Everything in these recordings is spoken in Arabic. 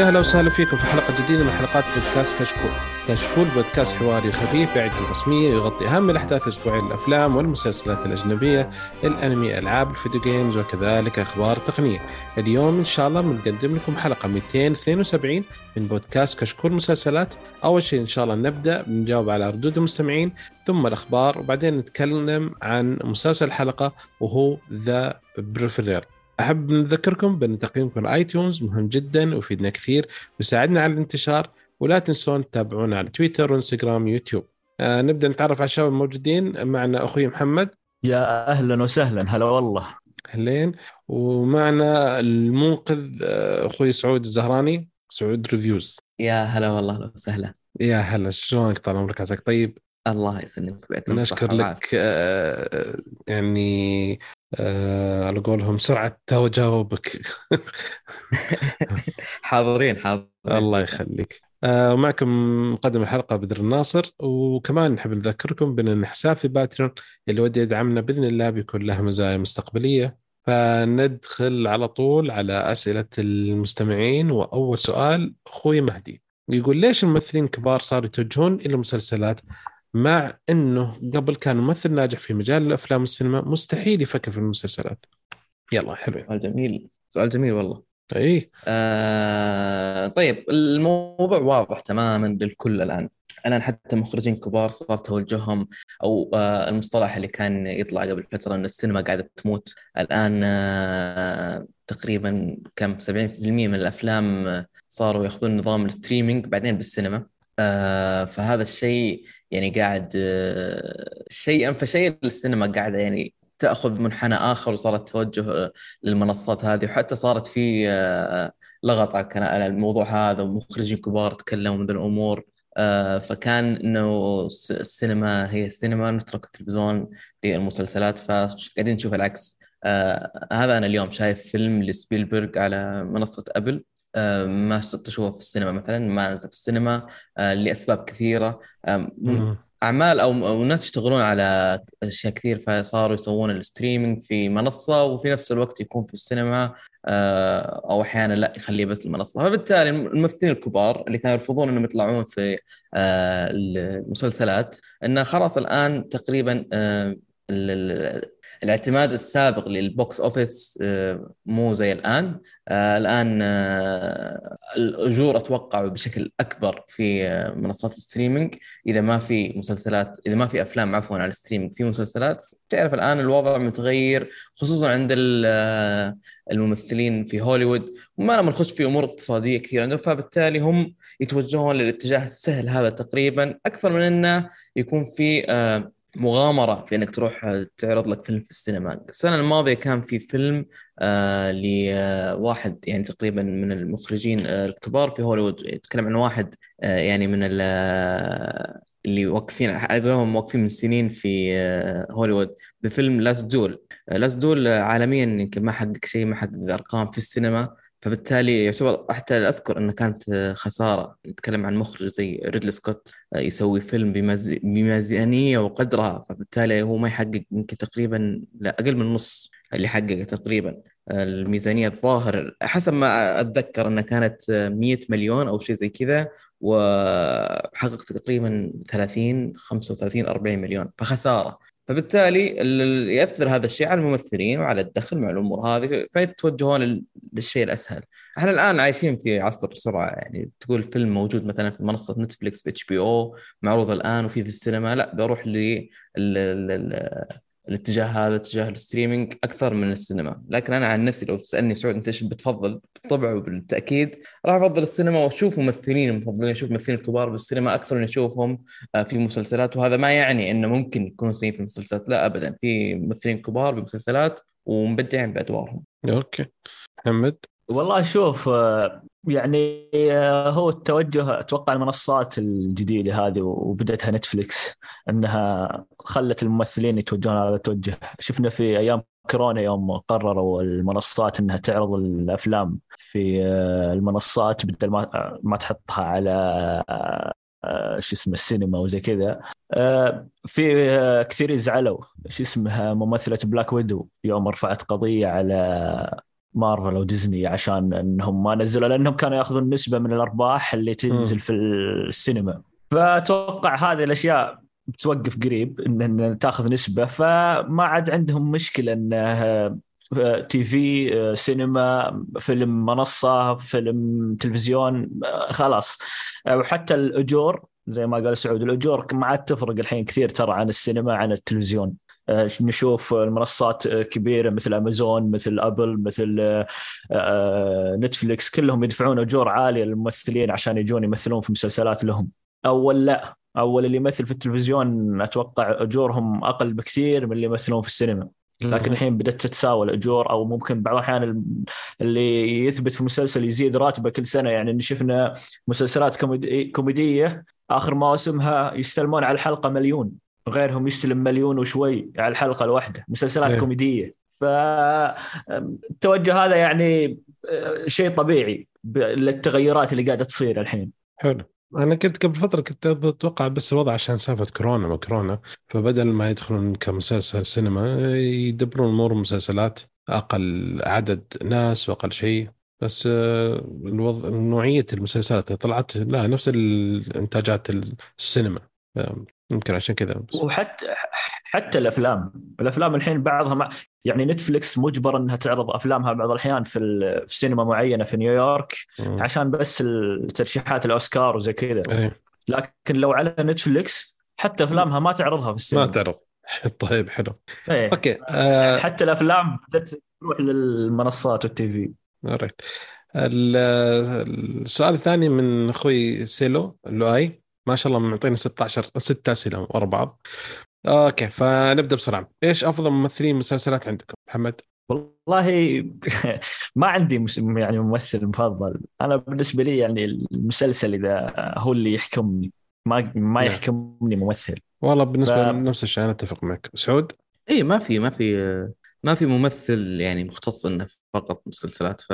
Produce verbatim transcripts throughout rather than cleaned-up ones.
يا أهلا وسهلا فيكم في حلقة جديدة من حلقات بودكاست كشكول. كشكول بودكاست حواري خفيف بعيد عن الرسمية، يغطي أهم الأحداث الأسبوعية للأفلام والمسلسلات الأجنبية، الأنمي، ألعاب الفيديو جيمز، وكذلك أخبار تقنية. اليوم إن شاء الله بنقدم لكم حلقة مئتين واثنين وسبعين من بودكاست كشكول مسلسلات. أول شيء إن شاء الله نبدأ بنجاوب على ردود المستمعين، ثم الأخبار، وبعدين نتكلم عن مسلسل الحلقة وهو The Preferred. أحب نذكركم بأن تقييمكم على آيتونز مهم جداً وفيدنا كثير وساعدنا على الانتشار، ولا تنسون تتابعونا على تويتر وإنستغرام ويوتيوب. آه نبدأ نتعرف على الشباب الموجودين معنا. أخوي محمد، يا أهلاً وسهلاً. هلا والله. أهلين. ومعنا المنقذ أخوي سعود الزهراني، سعود ريفيوز. يا هلا والله وسهلا. يا هلا، شلونك؟ طال عمرك، عساك طيب. الله يسلمك. نشكر لك آه يعني أه على قولهم سرعة تجاوبك. حاضرين حاضرين الله يخليك. أه معكم مقدم الحلقة بدر الناصر، وكمان نحب نذكركم بأن حساب في باتريون اللي ودي يدعمنا بإذن الله بيكون له مزايا مستقبلية. فندخل على طول على أسئلة المستمعين، وأول سؤال أخوي مهدي يقول: ليش الممثلين كبار صاروا يتوجهون إلى المسلسلات مع أنه قبل كان ممثل ناجح في مجال الأفلام والسينما مستحيل يفكر في المسلسلات؟ يلا حلو، سؤال جميل، سؤال جميل والله. أي آه طيب، الموضوع واضح تماما للكل الآن. الآن حتى مخرجين كبار صار توجههم، أو آه المصطلح اللي كان يطلع قبل فترة أن السينما قاعدة تموت. الآن آه تقريبا كم سبعين بالمئة من الأفلام صاروا يأخذون نظام الستريمينج بعدين بالسينما. آه فهذا الشيء يعني قاعد شيئا فشيء السينما قاعدة يعني تأخذ منحنى آخر، وصارت توجه للمنصات هذه، وحتى صارت في لغطة كان على الموضوع هذا، ومخرجين كبار تكلموا من الأمور. فكان إنه السينما هي السينما، نترك التلفزيون للمسلسلات، فقاعدين نشوف العكس. هذا أنا اليوم شايف فيلم لسبيلبرغ على منصة أبل، ما تشوفه في السينما مثلا، ما نزل في السينما لأسباب كثيرة، أعمال أو ناس يشتغلون على أشياء كثير، فصاروا يسوون الستريمينج في منصة وفي نفس الوقت يكون في السينما، أو أحيانا لا يخليه بس المنصة. فبالتالي الممثلين الكبار اللي كانوا يرفضون أنهم يطلعون في المسلسلات، أنه خلاص الآن تقريبا الاعتماد السابق للبوكس أوفيس مو زي الآن. الآن الأجور أتوقع بشكل أكبر في منصات الستريمينج. إذا ما في مسلسلات، إذا ما في أفلام عفواً على الستريمينج، في مسلسلات. تعرف الآن الوضع متغير، خصوصاً عند الممثلين في هوليوود، وما لما نخش في أمور اقتصادية كثير عندهم، فبالتالي هم يتوجهون للاتجاه السهل هذا تقريباً، أكثر من أنه يكون في مغامرة في أنك تروح تعرض لك فيلم في السينما. السنة الماضية كان في فيلم آه لواحد يعني تقريبا من المخرجين آه الكبار في هوليوود، يتكلم عن واحد آه يعني من اللي وقفين عليهم وقفين من سنين في آه هوليوود بفيلم لاست دول. آه لاست دول عالميا يمكن ما حقق شيء، ما حقق أرقام في السينما، فبالتالي يعتبر حتى أذكر أنه كانت خسارة. نتكلم عن مخرج زي ريدل سكوت يسوي فيلم بمز... بميزانية وقدرها، فبالتالي هو ما يحقق يمكن تقريبا لا أقل من نص اللي حققه تقريبا الميزانية. الظاهر حسب ما أتذكر أنها كانت مئة مليون أو شيء زي كذا، وحقق تقريبا ثلاثين خمسة وثلاثين أربعين مليون، فخسارة. فبالتالي اللي يأثر هذا الشيء على الممثلين وعلى الدخل مع الأمور هذه، فيتوجهون للشيء الأسهل. احنا الآن عايشين في عصر السرعة، يعني تقول فيلم موجود مثلا في منصة نتفليكس في إتش بي أو معروض الآن وفي في السينما، لا بروح للاتجاه هذا، اتجاه الستريمينج أكثر من السينما. لكن أنا عن نفسي لو تسألني سعود أنت إيش بتفضل، بالطبع وبالتأكيد راح أفضل السينما، وأشوف ممثلين مفضلين، أشوف ممثلين كبار بالسينما أكثر من أشوفهم في مسلسلات. وهذا ما يعني إنه ممكن يكونوا سيئين في المسلسلات، لا أبدا، في ممثلين كبار بمسلسلات ومبدعين بأدوارهم. أوكي محمد. والله شوف يعني هو التوجه أتوقع المنصات الجديدة هذه وبدأتها نتفليكس، أنها خلت الممثلين يتوجهون على التوجه. شفنا في أيام كورونا يوم قرروا المنصات أنها تعرض الأفلام في المنصات بدل ما ما تحطها على شو اسمه السينما وزي كذا. في كثير زعلوا شو اسمها ممثلة بلاك ويدو يوم رفعت قضية على مارفل أو ديزني عشان أنهم ما نزلوا، لأنهم كانوا يأخذون نسبة من الأرباح اللي تنزل م. في السينما، فتوقع هذه الأشياء بتوقف قريب إن تأخذ نسبة، فما عاد عندهم مشكلة إنه تي في، سينما، فيلم منصة، فيلم تلفزيون، خلاص. وحتى الأجور زي ما قال سعود، الأجور ما عاد تفرق الحين كثير ترى عن السينما عن التلفزيون. نشوف المنصات كبيرة مثل أمازون، مثل أبل، مثل نتفليكس، كلهم يدفعون أجور عالية للممثلين عشان يجون يمثلون في مسلسلات لهم. أول لا أول اللي يمثل في التلفزيون أتوقع أجورهم أقل بكثير من اللي يمثلون في السينما، لكن الحين بدأت تتساوى الأجور، أو ممكن بعض الأحيان اللي يثبت في مسلسل يزيد راتبه كل سنة. يعني شفنا مسلسلات كوميدية آخر مواسمها يستلمون على الحلقة مليون، غيرهم يستلم مليون وشوي على الحلقة الواحدة، مسلسلات إيه. كوميدية. فالتوجه هذا يعني شيء طبيعي للتغيرات اللي قاعدة تصير الحين. حلو. أنا كنت قبل فترة كنت أتوقع بس الوضع عشان سالفة كورونا وكورونا، فبدل ما يدخلون كمسلسل سينما يدبرون أمور مسلسلات أقل عدد ناس وأقل شيء، بس الوضع نوعية المسلسلات طلعت لا نفس الإنتاجات السينما، ممكن عشان كذا. وحتى حتى الأفلام الأفلام الحين بعضها ما... يعني نتفليكس مجبرة أنها تعرض أفلامها بعض الأحيان في ال... في سينما معينة في نيويورك م. عشان بس الترشيحات الأوسكار وزي كذا. أيه. لكن لو على نتفليكس حتى أفلامها ما تعرضها في السينما، ما تعرض. طيب حلو. أيه. أوكي. أه... حتى الأفلام بدأت تروح للمنصات والتيفي. أريد السؤال الثاني من أخوي سيلو لؤي، ما شاء الله معطينا ستة عشر ستة أسئلة ورا بعض. اوكي فنبدا بسرعه. ايش افضل ممثلين مسلسلات عندكم؟ محمد. والله ما عندي يعني ممثل مفضل، انا بالنسبه لي يعني المسلسل اذا هو اللي يحكمني، ما ما يحكمني ممثل. والله بالنسبه ف... نفس الشيء، انا اتفق معك سعود. اي ما في ما في ما في ممثل يعني مختص انه فقط مسلسلات، ف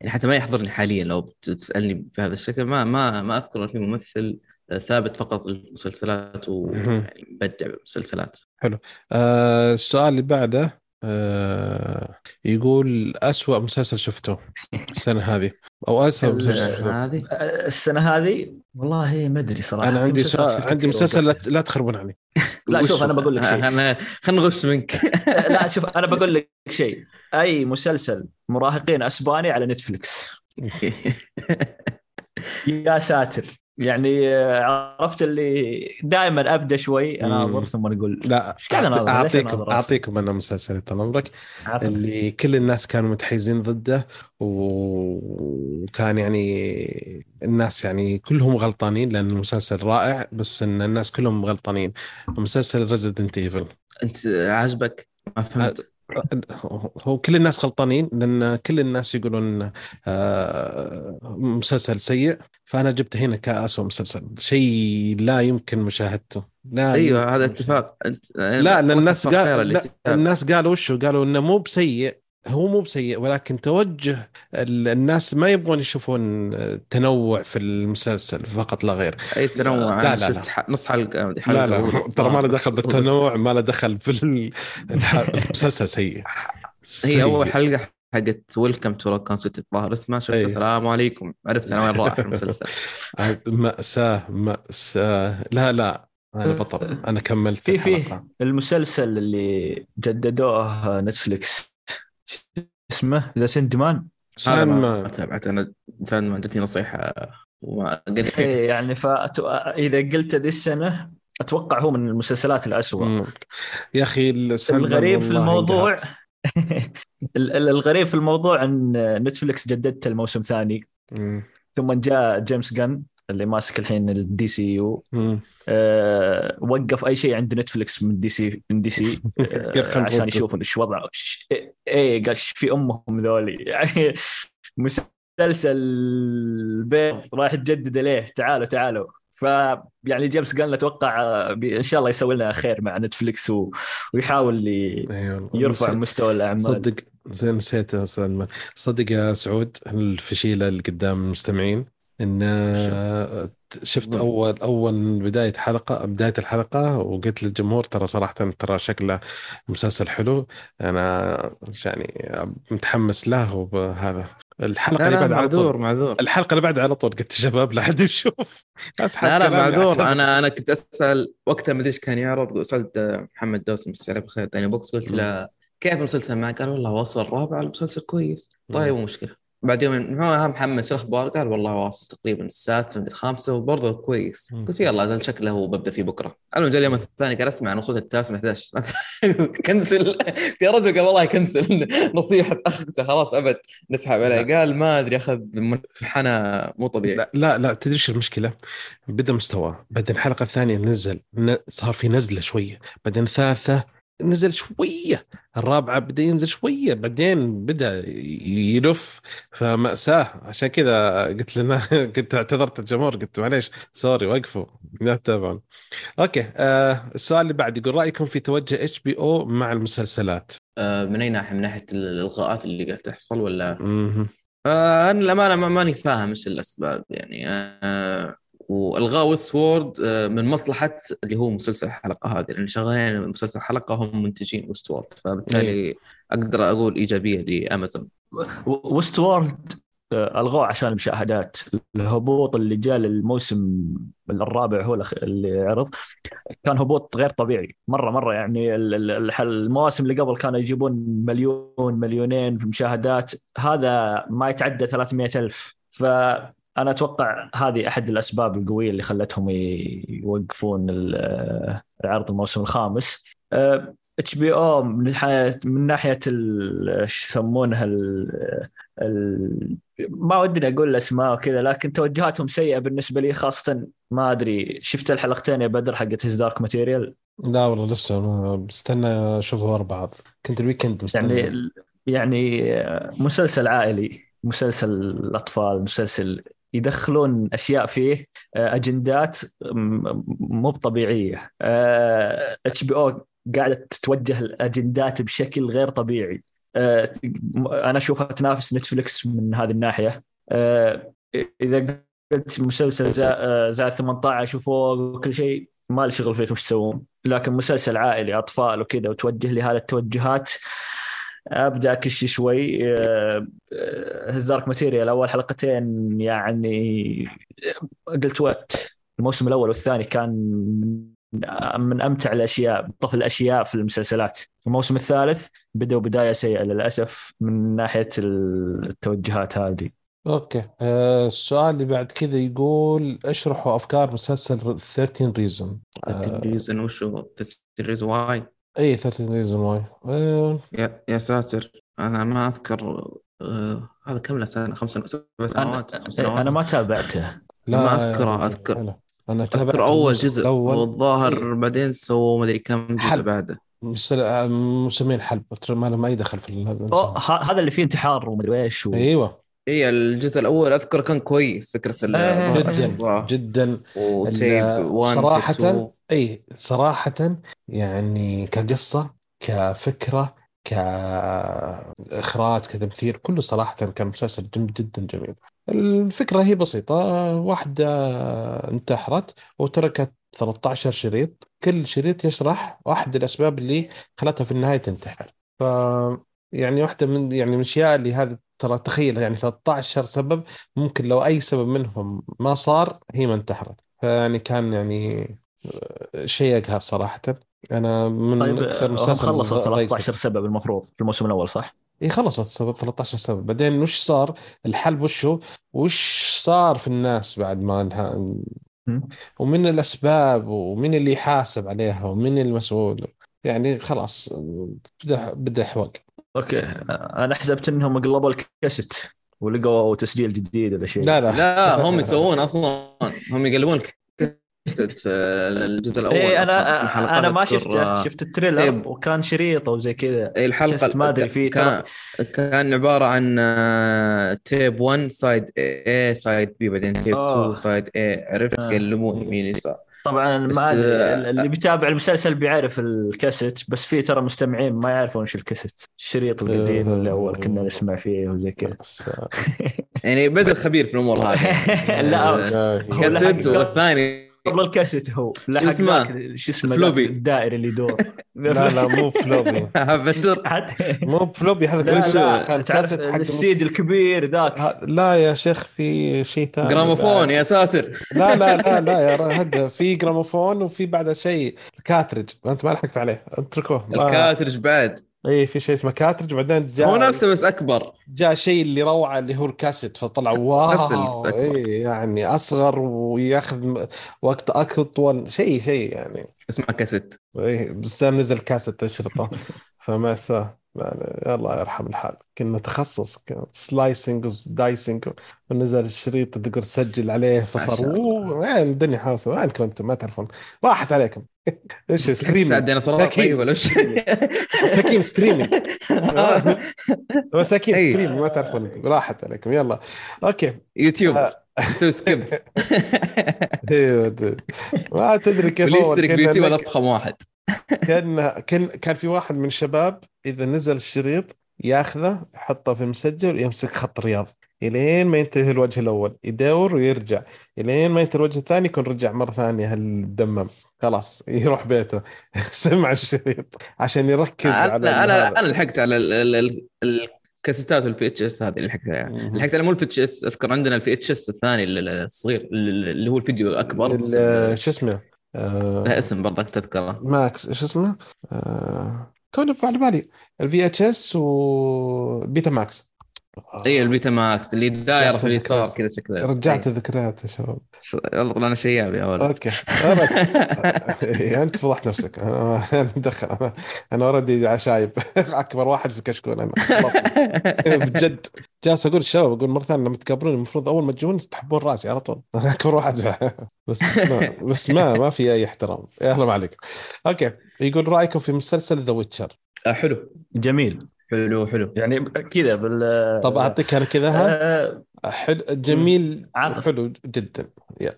يعني حتى ما يحضرني حاليا لو بتسالني بهذا الشكل، ما ما ما اذكر ان في ممثل ثابت فقط المسلسلات وبدع المسلسلات. حلو. آه السؤال اللي بعده آه يقول أسوأ مسلسل شفته السنة هذه أو أسوأ مسلسل هذه السنة هذه. والله ما أدري صراحة. أنا عندي مسلسل عندي مسلسل لا, لا تخربون عليه. لا شوف أنا بقول لك شيء. أنا خلنا نغش منك. لا شوف أنا بقول لك شيء، أي مسلسل مراهقين أسباني على نتفليكس. يا ساتر. يعني عرفت اللي دائما أبدأ شوي أنا أنظر ثم أقول لا أعطيكم, أعطيكم أعطيكم أنا مسلسل طال عمرك اللي كل الناس كانوا متحيزين ضده، وكان يعني الناس يعني كلهم غلطانين لأن المسلسل رائع، بس إن الناس كلهم غلطانين. مسلسل ريزيدنت إيفل. أنت عاجبك؟ ما فهمت. أ... هو كل الناس غلطانين لأن كل الناس يقولون مسلسل سيء، فأنا جبته هنا كأسوأ مسلسل، شيء لا يمكن مشاهدته. لا أيوة يمكن. هذا اتفاق. لا الناس قالوا الناس قالوا وشو قالوا إنه مو بسيء، هو مو بسيء، ولكن توجه الناس ما يبغون يشوفون تنوع في المسلسل فقط لا غير. أي تنوع؟ لا لا لا. نص حلقة. لا لا. ترى ما له دخل بالتنوع، ما له دخل في المسلسل سيء. هي أول حلقة حقت ويلكم تو روك كونسيت الظاهر اسمه، شفت السلام عليكم، عرفت أنا وين رايح المسلسل. مأساة مأساة. لا لا. أنا بطل. أنا كملت. في في المسلسل اللي جددوه نتفليكس. اسمه ذا ساندمان. ساندمان تابعت انا. ساندمان جتني نصيحه وما قلت يعني، فأتو... اذا قلت ذي السنه اتوقع هو من المسلسلات الأسوأ. يا اخي الغريب في الموضوع الغريب في الموضوع ان نتفليكس جددت الموسم ثاني، مم. ثم جاء جيمس جان اللي ماسك الحين الدي سي يو، أه وقف أي شيء عند نتفليكس من دي سي من دي سي أه عشان يشوفون إيش وضعه. إيه قال في أمهم ذولي يعني مسلسل بير راح تجدد ليه، تعالوا تعالوا. فيعني جيمس قال أتوقع إن شاء الله يسوي لنا خير مع نتفليكس و... ويحاول يرفع مستوى الأعمال. صدق زين نسيت صدق يا سعود الفشيلة اللي قدام المستمعين. ان آه، شفت بالضبط. اول اول بدايه حلقه بدايه الحلقه وقلت للجمهور ترى صراحه ترى شكله مسلسل حلو، انا يعني متحمس له. وهذا الحلقه لا اللي لا بعد على معذور طول معذور الحلقه اللي بعد على طول قلت شباب لا حد يشوف اسحب لا لا كلامي معذور. اعتذر. انا انا كنت اسال وقتها ما ادري ايش كان يعرض، سالت محمد دوسم مساء الخير بخير ثاني بوكس، قلت مم. له كيف المسلسل معك؟ قال والله واصل رابع، المسلسل كويس. طيب مم. ومشكلة بعد يومين هو ها محمد شو الاخبار؟ قال والله واصل تقريبا السادس من الخامسة وبرضه كويس. مم. قلت يلا زال شكله هو ببدا فيه بكره. المهم جاء اليوم الثاني قال اسمع انا وصلت التاسع ما احتاج كنسل يا رجل. قال والله كنسل نصيحه اخذتها خلاص ابد نسحب لا عليه. قال ما ادري اخذ منحنى مو طبيعي. لا لا لا تدري ايش المشكله؟ بدا مستوى، بعدين الحلقه الثانيه نزل ن- صار في نزله شويه، بعدين الثالثه نزل شويه، الرابعه بدا ينزل شويه، بعدين بدا ي- يلف، فمأساة. عشان كذا قلت لنا قلت اعتذرت الجمهور، قلت معليش سوري وقفوا لا تتابعون. اوكي آه السؤال اللي بعد يقول رايكم في توجه اتش بي او مع المسلسلات؟ آه، من اي ناحيه؟ من ناحيه الالغاءات اللي قاعد تحصل ولا؟ مهم. آه، انا الامانه ما ماني فاهم ايش الاسباب يعني. آه، والغاء ويست وورلد آه، من مصلحه اللي هو مسلسل الحلقه هذه، لان شغالين مسلسل حلقه هم منتجين ويست وورلد، ايه فبالتالي اقدر اقول ايجابيه لامازون. وست وورلد آه، الغوه عشان المشاهدات، الهبوط اللي جاء للموسم الرابع هو الأخ- اللي عرض كان هبوط غير طبيعي مره مره يعني. ال- ال- الح- المواسم اللي قبل كانوا يجيبون مليون مليونين في مشاهدات، هذا ما يتعدى ثلاثمائة ألف. فانا اتوقع هذه احد الاسباب القويه اللي خلتهم ي- يوقفون ال- آه، عرض الموسم الخامس. آه، اتش بي او من ناحيه من ناحيه ال- ايش يسمونها ال- ال- ما ودنا اقول الاسماء وكذا، لكن توجهاتهم سيئه بالنسبه لي، خاصه ما ادري شفت الحلقتين يا بدر حقت هيز دارك ماتيريال لا والله لسه أنا بستنى اشوفه ورا بعض، كنت الويكند يعني مستنى. يعني مسلسل عائلي، مسلسل اطفال، مسلسل يدخلون اشياء فيه اجندات م- مو طبيعيه. اتش بي او قاعده تتوجه الاجندات بشكل غير طبيعي. آه، انا اشوفها تنافس نتفليكس من هذه الناحيه. آه، اذا قلت مسلسل زائد زا ثمانية عشر شوفوه كل شيء ما لي شغل فيكم ايش تسوون، لكن مسلسل عائلي اطفال وكذا وتوجه لهذا التوجهات ابدا كشي شوي. هزارك ماتيريال اول حلقتين يعني قلت وقت الموسم الاول والثاني كان من من امتع الاشياء طف الاشياء في المسلسلات. الموسم الثالث بدأوا بدايه سيئه للاسف من ناحيه التوجهات هذه. اوكي آه السؤال اللي بعد كذا يقول اشرحوا افكار مسلسل ثلاثة عشر reason. آه الريزن وشو الريزن واي اي ثلاثة عشر reason why. آه يا يا ساتر انا ما اذكر. آه، هذا كم سنه؟ خمسة سبع انا سنوات خمس سنوات انا ما تابعته. ما لا يا اذكره. رجل اذكر لا انا أذكر تابعت أول الموسم جزء الاول. والظاهر بعدين سووا مدري كم جزء حلب بعده. مسل- مسمين حلب ترى ما لهم اي دخل في هذا أوه، المسلسل. ه- هذا اللي فيه انتحار ومدري ايش و... ايوه إيه الجزء الأول أذكر كان كويس، فكرة ال- آه. الظاهر جدا الأسبوع جدا وتيب واحد صراحة، تو. اي صراحة يعني كقصة كفكرة كإخراج كتمثيل كله صراحة كان مسلسل جم- جدا جميل. الفكرة هي بسيطة، واحدة انتحرت وتركت ثلاثة عشر شريط، كل شريط يشرح واحد الأسباب اللي خلتها في النهاية تنتحر. ف يعني واحدة من يعني من الأشياء اللي هذا ترى تخيل يعني ثلاثة عشر سبب ممكن لو أي سبب منهم ما صار هي ما انتحرت. فيعني كان يعني شيء يقهر صراحة. أنا من طيب أكثر هم مسلسل خلصوا ثلاثة عشر رئيسي سبب المفروض في الموسم الأول صح؟ اي خلصت سبب ثلاثة عشر سبب، بعدين وش صار الحل وشو وش صار في الناس بعد ما انها، مم. ومن الأسباب ومن اللي يحاسب عليها ومن المسؤول، يعني خلاص بدأ بدأ حوق. اوكي انا حسبت انهم قلبوا الكاسيت ولقوا تسجيل جديد ولا شيء. لا لا لا هم يسوون أصلا، هم يقلبون الكاسيت في الجزء الأول اي انا أصلا، اسم الحلقة انا ما شفته، أذكر شفت التريلر طيب. وكان شريط او زي كذا إيه كست ما الحلقة ادري فيه ترى. كان كان عبارة عن تيب واحد سايد A سايد B بعدين تيب اتنين اه سايد A، عرفت آه. يقلبون يمين يسار طبعا ما بس. ادري آه، اللي بيتابع المسلسل بيعرف الكاسيت، بس في ترى مستمعين ما يعرفون ايش الكاسيت، الشريط القديم اللي اول كنا نسمع فيه وزي كذا. بس يعني بدر خبير في الامور هذه. لا كاسيت والثاني قبل الكاسيت هو لا اسمه شو اسمه فلوبي الدائري اللي يدور. لا لا مو فلوبي بدر مو فلوبي هذا كان كاسيت حق السيد الكبير ذاك. لا يا شيخ في شيء ثاني جراموفون يا ساتر. لا لا لا لا يا هذا في جراموفون وفي بعد شيء الكاتريج انت ما لحقت عليه اتركوه الكاتريج بعد ايه في شيء اسمه كاترج بعدين جاء هو نفسه بس اكبر جاء شيء اللي روعه اللي هو الكاسيت فطلع واو ايه يعني اصغر وياخذ وقت اطول شيء شيء يعني اسمه كاسيت ايه بس نزل كاسيت تشرطه فما سا يعني الله يرحم الحال كنا تخصص سلايسنج ودايسنج ونزل الشريط تقدر تسجل عليه فصار يعني الدنيا حاصل ما عندكم انتم ما تعرفون راحت عليكم ايش ستريم عندنا صراحه طيب ولا ايش مساكين ستريمينج مساكين ستريم ما تعرفون راحت عليكم يلا اوكي يوتيوب سو سكيب ما تدري كيف هو اشترك بيوتيوب ولا بخم واحد كان كان كان في واحد من الشباب إذا نزل الشريط يأخذه يحطه في مسجل ويمسك خط رياض إلين ما ينتهي الوجه الأول يدور ويرجع إلين ما ينتهي الوجه الثاني يكون رجع مرة ثانية هالدمم خلاص يروح بيته سمع الشريط عشان يركز أنا على أنا هذا. أنا لحقت على ال ال ال ال كاسيتات والبي اتش اس هذه اللي حكيت عليها اللي حكيت على مو البي اتش اس أذكر عندنا البي اتش اس الثاني الصغير اللي هو الفيديو الأكبر شو اسمه لا اسم برضك تذكره ماكس شو اسمه أه... توني على بالي الفي اتش اس وبيتا ماكس اي البيتا ماكس اللي داير في اليسار كذا شكله رجعت الذكريات يا شباب والله انا شياب يا ولد اوكي انت فضحت نفسك انا مدخل انا اوريدي عشايب اكبر واحد في كشكول انا خلاص بجد جالس اقول الشباب اقول مره ثانيه لما تكبرون المفروض اول ما تجون تحبون راسي على طول اكبر واحد بس ما بس ما ما في اي احترام اهلا عليك اوكي يقول رايكم في مسلسل ذا ويتشر حلو جميل حلو حلو يعني كذا بال طب اعطيك انا كذا ها حلو جميل حلو جدا يلا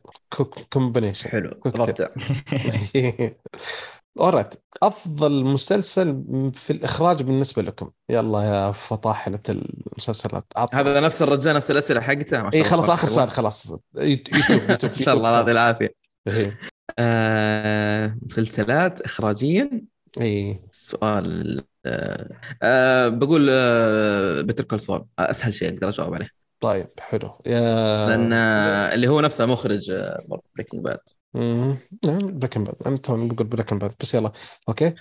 كومبينيشن حلو رابطه اوريت افضل مسلسل في الاخراج بالنسبه لكم يلا يا فطاحله المسلسلات هذا نفس الرجال نفس الاسئله حقته اي خلاص اخر سؤال خلاص يوتيوب ان شاء الله يعطيه العافيه مسلسلات اخراجيا اي سؤال أه أه بقول أه بتركل صواب أسهل شيء أقدر أجاوب عليه طيب حلو يا... لأن اللي هو نفسه مخرج بريكنج باد امم بريكنج باد أنا تون بقول بريكنج باد بس يلا أوكي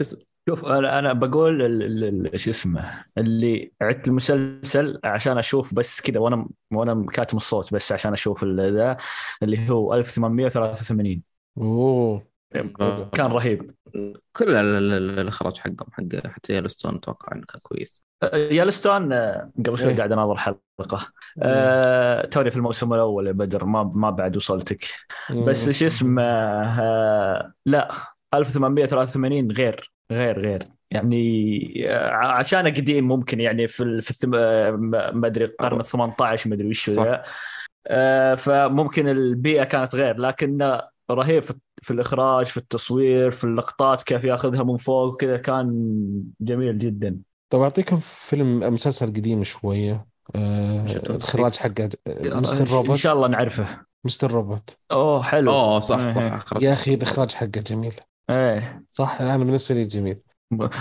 شوف أنا بقول ال شو اسمه اللي عدت المسلسل عشان أشوف بس كده وأنا وأنا كاتم الصوت بس عشان أشوف ذا اللي هو ألف وثمانمية وثلاثة وثمانين أوه كان رهيب كل الاخراج حقهم حق حتى يالستون اتوقع انه كان كويس يالستون قبل شوي قاعد اناظر حلقه أه... توني في الموسم الاول يا بدر ما ما بعد وصلتك بس شو اسمه أه... لا ألف وثمانمية وثلاثة وثمانين غير غير غير يعني عشان قديم ممكن يعني في في الثم... ما ادري القرن الثمانية عشر ما ادري وش ذا أه... فممكن البيئه كانت غير لكن رهيب في الإخراج في التصوير في اللقطات كيف يأخذها من فوق وكذا كان جميل جدا. طب أعطيكم فيلم مسلسل قديم شوية آه الإخراج حقه مستر روبوت إن شاء الله نعرفه مستر روبوت أوه حلو أوه صح صح يا أخي الإخراج حقه جميل إيه صح أنا بالنسبة لي جميل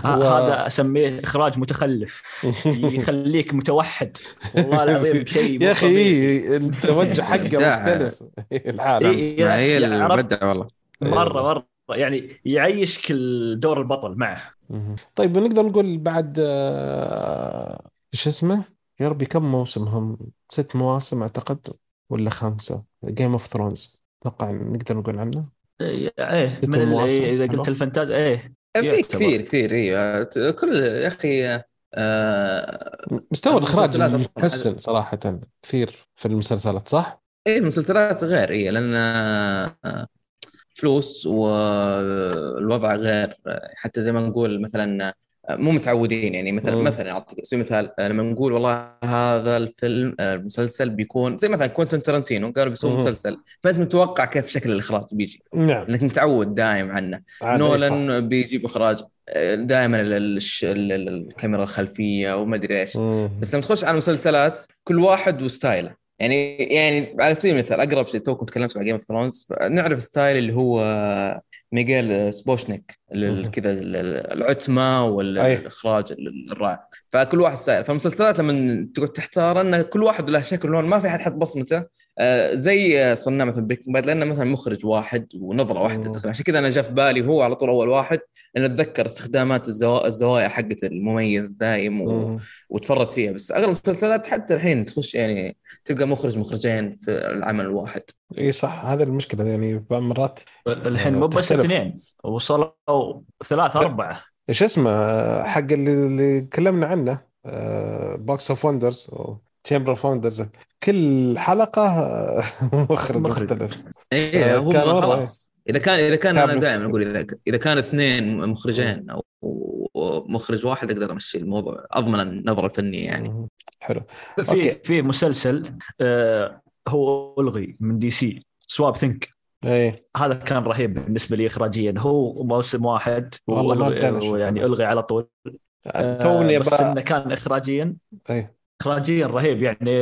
هذا أسميه إخراج متخلف يخليك متوحد والله العظيم شيء يا أخي التوجه حقه مختلف العالم إسماعيل بدع والله مرة مرة يعني يعيش كل دور البطل معه طيب نقدر نقول بعد إيش اسمه يا ربي كم موسمهم ست مواسم أعتقد ولا خمسة جيم أوف ثرونز نقع نقدر نقول عنه إيه من إذا قلت الفانتاز إيه في كثير كثير ايوه كل يا اخي آه مستوى الاخراج حسن صراحه كثير في المسلسلات صح ايه المسلسلات غير ايه لان فلوس والوضع غير حتى زي ما نقول مثلا مو متعودين يعني مثلا مم. مثلا اعطيك سبيل مثال لما نقول والله هذا الفيلم المسلسل بيكون زي مثلا كوينتين ترنتينو قالوا بيسوي مسلسل فانت متوقع كيف شكل الاخراج بيجي نعم. لانك متعود دائم عنه نولان بيجيب اخراج دائما الكاميرا الخلفيه وما ادري ايش بس لما تخش على المسلسلات كل واحد وستايله يعني يعني على سبيل المثال أقرب شيء توكم تكلمت مع جيم اوف ثرونز، نعرف ستايل اللي هو ميغيل سبوشنيك كذا، العتمة والإخراج الرائع، فكل واحد ستايل. فمسلسلات لما تقعد تحتار أن كل واحد له شكل لون، ما في أحد حط بصمته زي صنع مثلا بريكنج باد، لأنه مثلا مخرج واحد ونظرة واحدة تقريبا، عشان كذا أنا جاء في بالي هو على طول أول واحد، أنا أتذكر استخدامات الزوا... الزوايا حقة المميز دائم و... وتفرط فيها. بس أغلب المسلسلات حتى الحين تخش يعني تلقى مخرج مخرجين في العمل الواحد. إيه صح، هذا المشكلة يعني مرات الحين مو بس اثنين، وصلوا ثلاثة أربعة. إيش اسمه حق اللي اللي كلمنا عنه، باكس أوف وندرز تشامبر فاوندرز، كل حلقة مخرج مختلف. إيه هو خلاص، إذا كان إذا كان أنا دائما أقول إذا إذا كان اثنين مخرجين أو ومخرج واحد أقدر أمشي الموضوع، أضمن النظرة الفنية يعني. حلو. في في مسلسل آه هو ألغي من دي سي، سواب ثينك. إيه. هذا كان رهيب بالنسبة لي إخراجيا، هو موسم واحد ويعني ألغي على طول. آه بس إنه كان إخراجيا. إيه. إخراجياً رهيب يعني،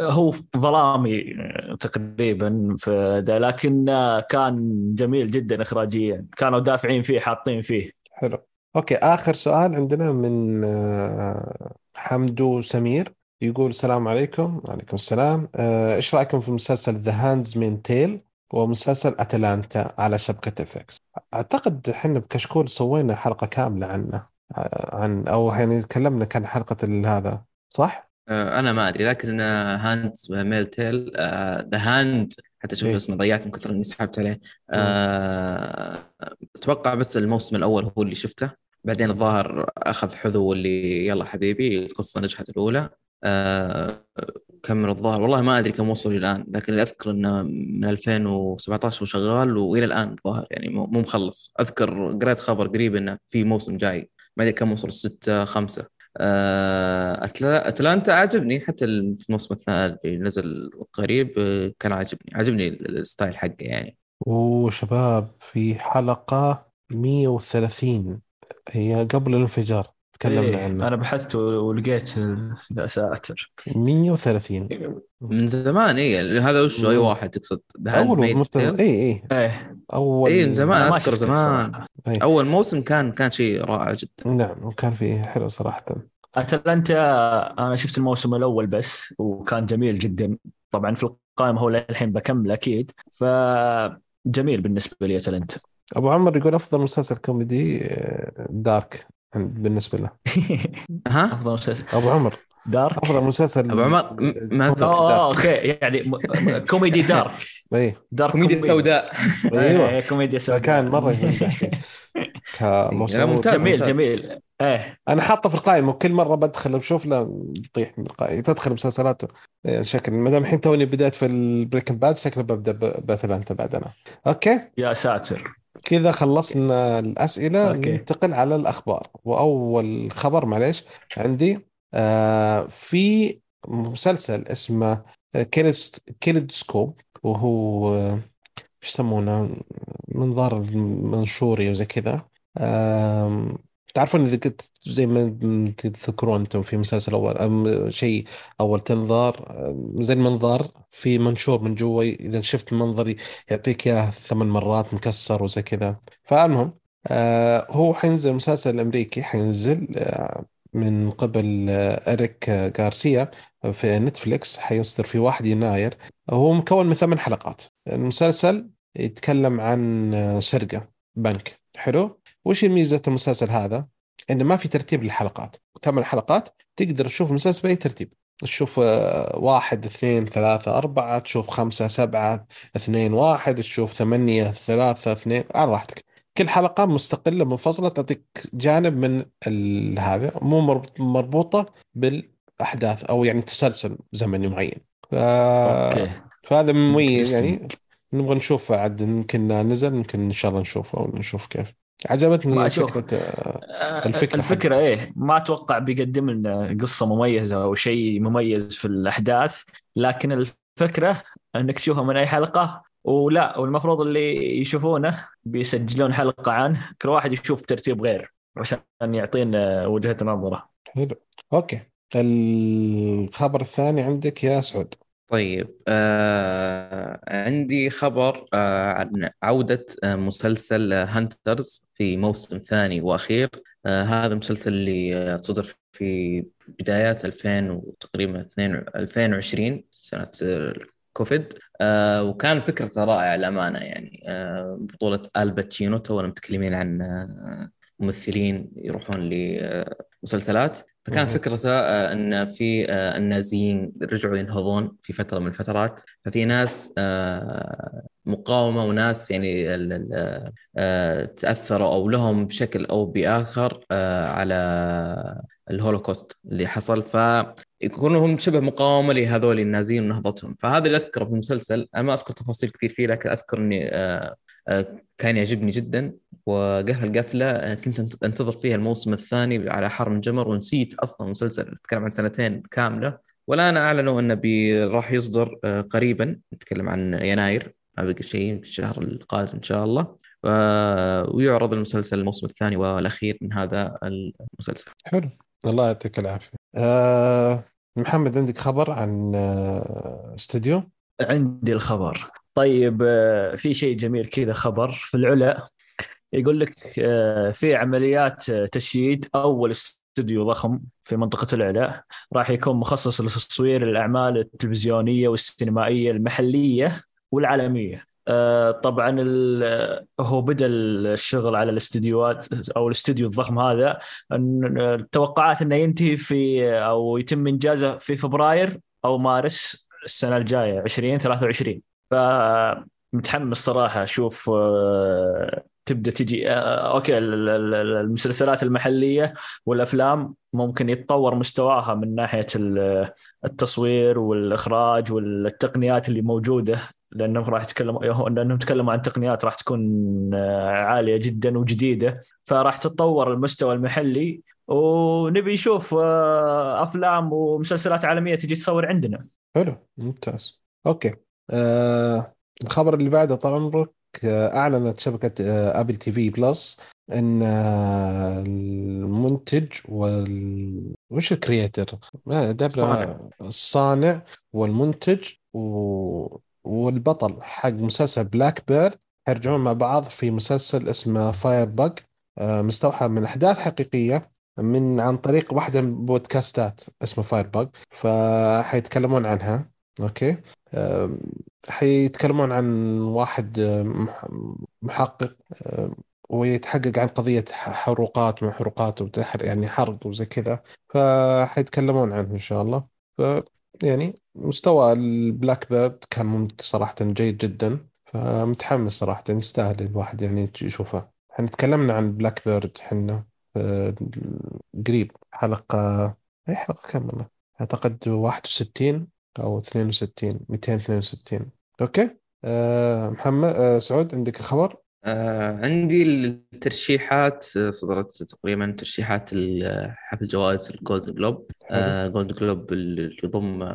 هو ظلامي تقريباً فده، لكن كان جميل جداً إخراجياً، كانوا دافعين فيه حاطين فيه. حلو. أوكي، آخر سؤال عندنا من حمدو سمير، يقول السلام عليكم. عليكم السلام. إيش رأيكم في مسلسل The Handmaid's Tale ومسلسل أتلانتا على شبكة إف إكس؟ أعتقد حنا بكشكول سوينا حلقة كاملة عنه، عن أو يعني تكلمنا كان حلقة هذا صح؟ أنا ما أدري، لكن هاند ميل تيل ذا هاند حتى شوف اسمه ضيعت من كثر إني سحبت عليه. أتوقع بس الموسم الأول هو اللي شفته، بعدين الظاهر أخذ حذو اللي يلا حبيبي القصة نجحت الأولى. أه كمل الظاهر، والله ما أدري كم وصل الآن، لكن أذكر إنه من ألفين وسبعة عشر وشغال وإلى الآن ظاهر يعني مو مخلص. أذكر قرأت خبر قريب إنه في موسم جاي، ما أدري كم وصل، ستة خمسة. أتلا... أتلانتا عجبني، حتى في الموسم الثاني نزل قريب كان عجبني عجبني الستايل حقه يعني. وشباب في حلقة مية وثلاثين هي قبل الانفجار تكلمنا إيه عنها، أنا بحثت ولقيت الأساتر مية وثلاثين من زمان. إيه هذا وش أي واحد تقصد أول مستوى؟ إيه إيه أول إيه من زمان، أذكر زمان أيه. أول موسم كان كان شيء رائع جدا. نعم، وكان فيه حلو صراحة. أتلانتا أنا شفت الموسم الأول بس وكان جميل جدا، طبعا في القائمة هو للحين بكمل أكيد، فجميل بالنسبة لي أتلانتا. أبو عمر يقول أفضل مسلسل كوميدي دارك بالنسبة له. ها أفضل مسلسل أبو عمر دارك، أفضل مسلسل أبو عمر ما آه أوكي يعني كوميدي دارك دارك كوميديا سوداء. أيوة كوميديا سوداء كان مرة كموسم جميل جميل. إيه أنا حاطه في القائمة وكل مرة بدخل بشوف له يطيح من القائمة، تدخل مسلسلاته شكل. مدام الحين توني بدأت في البريكنج باد، شكله ببدأ بأتلانتا بعد أنا. أوكي يا ساتر، كذا خلصنا الأسئلة. أوكي. ننتقل على الأخبار، وأول خبر معليش عندي آه في مسلسل اسمه كيليدوسكوب، وهو آه ايش يسمونه منظار منشوري وزي كذا. آه تعرفون إذا كنت زي ما تذكرون أنتم في مسلسل أول شيء أول تنظار زي المنظار في منشور من جوا، إذا شفت منظري يعطيك إياه ثمان مرات مكسر وزي كذا. فالمهم آه هو حينزل مسلسل أمريكي، حينزل آه من قبل آه إريك غارسيا في نتفليكس، حيصدر في واحد يناير. هو مكون من ثمان حلقات. المسلسل يتكلم عن آه سرقة بنك. حلو. وش ميزة المسلسل هذا؟ إنه ما في ترتيب للحلقات، ثمان حلقات تقدر تشوف المسلسل بأي ترتيب، تشوف واحد اثنين ثلاثة أربعة، تشوف خمسة سبعة اثنين واحد، تشوف ثمانية ثلاثة اثنين، على راحتك. كل حلقة مستقلة منفصلة، تعطيك جانب من هذا، مو مربوطة بالأحداث أو يعني تسلسل زمني معين. ف... فهذا مميز يعني، نبغى نشوفه عاد، يمكن نزل يمكن إن شاء الله نشوفه ونشوف كيف. عجبتني فكرة الفكرة الفكرة حاجة. إيه ما أتوقع بيقدم لنا قصة مميزة أو شيء مميز في الأحداث، لكن الفكرة أنك تشوفها من أي حلقة، ولا والمفروض اللي يشوفونه بيسجلون حلقة عنه، كل واحد يشوف ترتيب غير عشان يعطينا وجهة نظره. حلو. أوكي الخبر الثاني عندك يا سعود. طيب آه، عندي خبر آه، عن عودة آه، مسلسل هانترز في موسم ثاني وأخير. آه، هذا المسلسل اللي آه، صدر في بدايات ألفين وتقريبا اثنين ألفين وعشرين سنة آه، الكوفيد، آه، وكان فكرة رائعة الأمانة. يعني آه، بطولة الباتشينو، تونا متكلمين عن آه، ممثلين يروحون لمسلسلات، فكان مم. فكرته آه، أن في آه، النازيين رجعوا ينهضون في فترة من الفترات، ففي ناس آه، مقاومة وناس يعني ال- ال- آه، تأثروا أو لهم بشكل أو بآخر آه، على الهولوكوست اللي حصل، فيكونوا هم شبه مقاومة لهذول النازيين ونهضتهم. فهذا اللي أذكره بالمسلسل، أما أذكر تفاصيل كثير فيه، لكن أذكر أني آه، كان يعجبني جدا. وقفل القفلة كنت أنتظر فيها الموسم الثاني على حر من جمر، ونسيت أصلا مسلسل نتكلم عن سنتين كاملة، ولا أنا أعلنوا أنه راح يصدر قريبا، نتكلم عن يناير، ما بقى شيء، الشهر القادم إن شاء الله، ويعرض المسلسل الموسم الثاني والأخير من هذا المسلسل. حلو، الله يعطيك العافية. أه محمد، عندك خبر عن استوديو؟ عندي الخبر. طيب في شيء جميل كذا، خبر في العلا، يقول لك في عمليات تشييد. أول استوديو ضخم في منطقة العلا راح يكون مخصص لتصوير الأعمال التلفزيونية والسينمائية المحلية والعالمية. طبعا هو بدأ الشغل على الاستوديوهات أو الاستوديو الضخم هذا، التوقعات أنه ينتهي في أو يتم إنجازه في فبراير أو مارس السنة الجاية عشرين ثلاثة وعشرين. فمتحمس صراحة أشوف تبدأ تجي. أوكي، المسلسلات المحلية والأفلام ممكن يتطور مستواها من ناحية التصوير والإخراج والتقنيات اللي موجودة، لأنهم راح يتكلموا لأنهم تكلموا عن تقنيات راح تكون عالية جدا وجديدة، فراح تتطور المستوى المحلي، ونبي نشوف أفلام ومسلسلات عالمية تجي تصور عندنا. حلو، ممتاز. أوكي، آه، الخبر اللي بعده طال عمرك. آه، أعلنت شبكة آه، أبل تي في بلس أن آه، المنتج وال وش الكرياتر صانع. الصانع والمنتج و... والبطل حق مسلسل بلاك بير يرجعون مع بعض في مسلسل اسمه فاير باج، آه، مستوحى من أحداث حقيقية من عن طريق واحدة من بودكاستات اسمه فاير باج، فحيتكلمون عنها. أوكي، حيتكلمون عن واحد محقق ويتحقق عن قضية حروقات ومحروقات وتحر يعني حرق وزي كذا، فحيتكلمون عنه إن شاء الله. ف يعني مستوى البلاك بيرد كان ممتاز صراحة، جيد جدا، فمتحمس صراحة، يستاهل الواحد يعني يشوفه. احنا تكلمنا عن بلاك بيرد حنا قريب، حلقة أي حلقة كاملة أعتقد واحد وستين أو اثنين وستين مئتين واثنين وستين. أوكي، أه محمد أه سعود، عندك الخبر؟ أه عندي الترشيحات، صدرت تقريبا ترشيحات حفل جوائز الجولد جلوب. أه جولد جلوب اللي يضم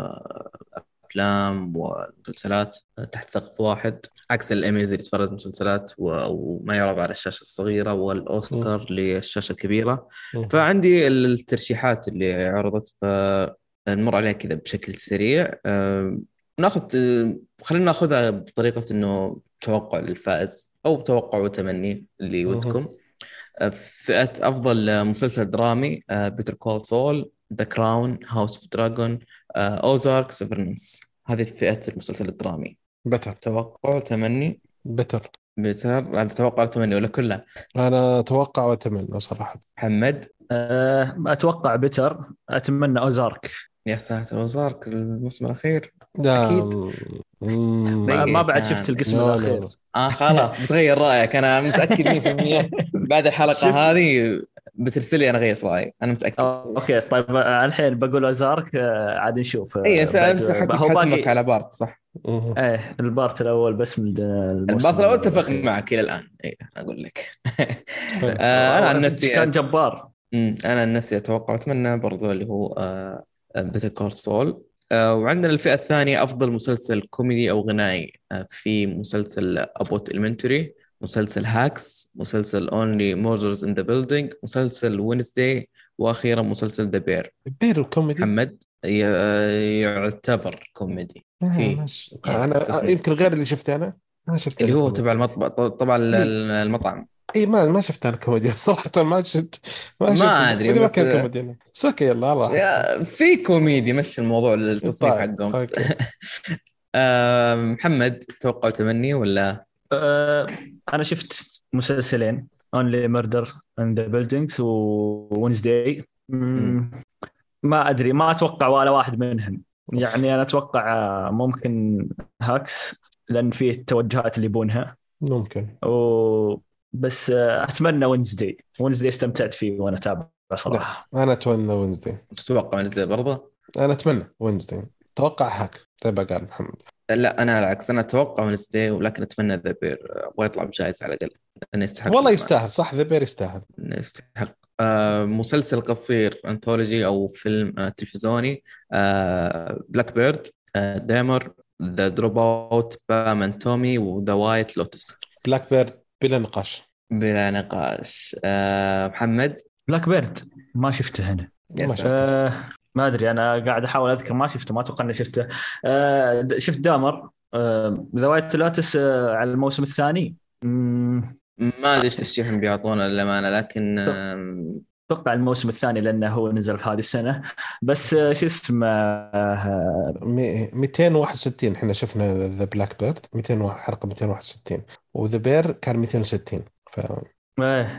أفلام ومسلسلات تحت سقف واحد، عكس الأميز اللي تفرد مسلسلات وما يعرض على الشاشة الصغيرة، والأوسكار م. للشاشة الكبيرة. م. فعندي الترشيحات اللي عرضت، ف نمر عليها كذا بشكل سريع. أه، ناخذ خلينا ناخذها بطريقة إنه توقع الفائز أو توقع وتمني اللي ودكم. أه، فئة أفضل مسلسل درامي أه، بيتر كول سول، ذا كراون، هاوس أوف دراجون، أوزارك، سيفرنس. هذه فئة المسلسل الدرامي. بتر توقع وتمني. بتر بتر هذا توقع وتمني ولا كله؟ أنا أتوقع وأتمنى صراحة. محمد؟ أه، أتوقع بتر، أتمنى أوزارك. يا ساتر، وزارك الموسم الأخير أكيد. ما, ما بعد شفت القسم الأخير. آه خلاص بتغير رأيك، أنا متأكد مية بالمية بعد الحلقة هذه بترسلي أنا غير رأيي، أنا متأكد. أوكي طيب، الحين بقول وزارك، عاد نشوف. إيه أنت أنت حكمك على بارت صح؟ إيه البارت الأول بس من البارت الأول اتفق معك إلى الآن. إيه أقول لك أنا عن نفسي كان جبار. أنا عن نفسي أتوقع أتمنى برضو اللي هو بيتر كول سول. آه، وعندنا الفئة الثانية أفضل مسلسل كوميدي أو غنائي، آه، في مسلسل أبوت إلمنتري، مسلسل هاكس، مسلسل Only Murders in the Building، مسلسل Wednesday، وأخيرا مسلسل The Bear. The Bear وكوميدي. محمد يعتبر كوميدي في يعني انا يمكن غير اللي شفته انا انا شفته اللي هو تبع المطبخ طبعا المطعم. اي ما ما شفت انا كوميديا صراحه ما شفت ما, ما ادري ما كان كوميديا سكي يلا راح في كوميديا مشي الموضوع للتصنيف حقهم. محمد توقع تمني ولا أه انا شفت مسلسلين Only Murders in the Building و Wednesday ما ادري ما اتوقع ولا واحد منهم يعني انا اتوقع ممكن هاكس لان فيه التوجهات اللي يبونها ممكن و... بس اتمنى وينزداي وينزداي استمتعت فيه وانا اتابع صراحه. انا اتمنى وينزداي. تتوقع وينزداي برضه؟ انا اتمنى وينزداي. اتوقع هاك تبع قال محمد. لا انا العكس انا اتوقع وينزداي ولكن اتمنى ذا بير ابغى يطلع بجائزه على الاقل انا يستحق والله يستاهل صح ذا بير يستاهل يستحق. آه مسلسل قصير انثولوجي او فيلم آه تلفزيوني آه بلاك بيرد آه دامر ذا دروب اوت بام تومي وذا وايت لوتس. بلاك بيرد بلا نقاش بلا نقاش. أه محمد بلاك بيرد ما شفته هنا ما, شفته. أه ما أدري أنا قاعد أحاول أذكر ما شفته ما أتوقع إني شفته. أه شفت دامر ذا وايت لوتس على الموسم الثاني مم. ما أدري ترشيحهم بيعطونا للأمانة لكن أتوقع الموسم الثاني لأنه هو نزل في هذه السنة بس شو اسمه أه مئتين وواحد وستين إحنا شفنا ذا بلاك بيرد مئتين حلقة مئتين وواحد وستين وذا بير كان مئتين وستين ف...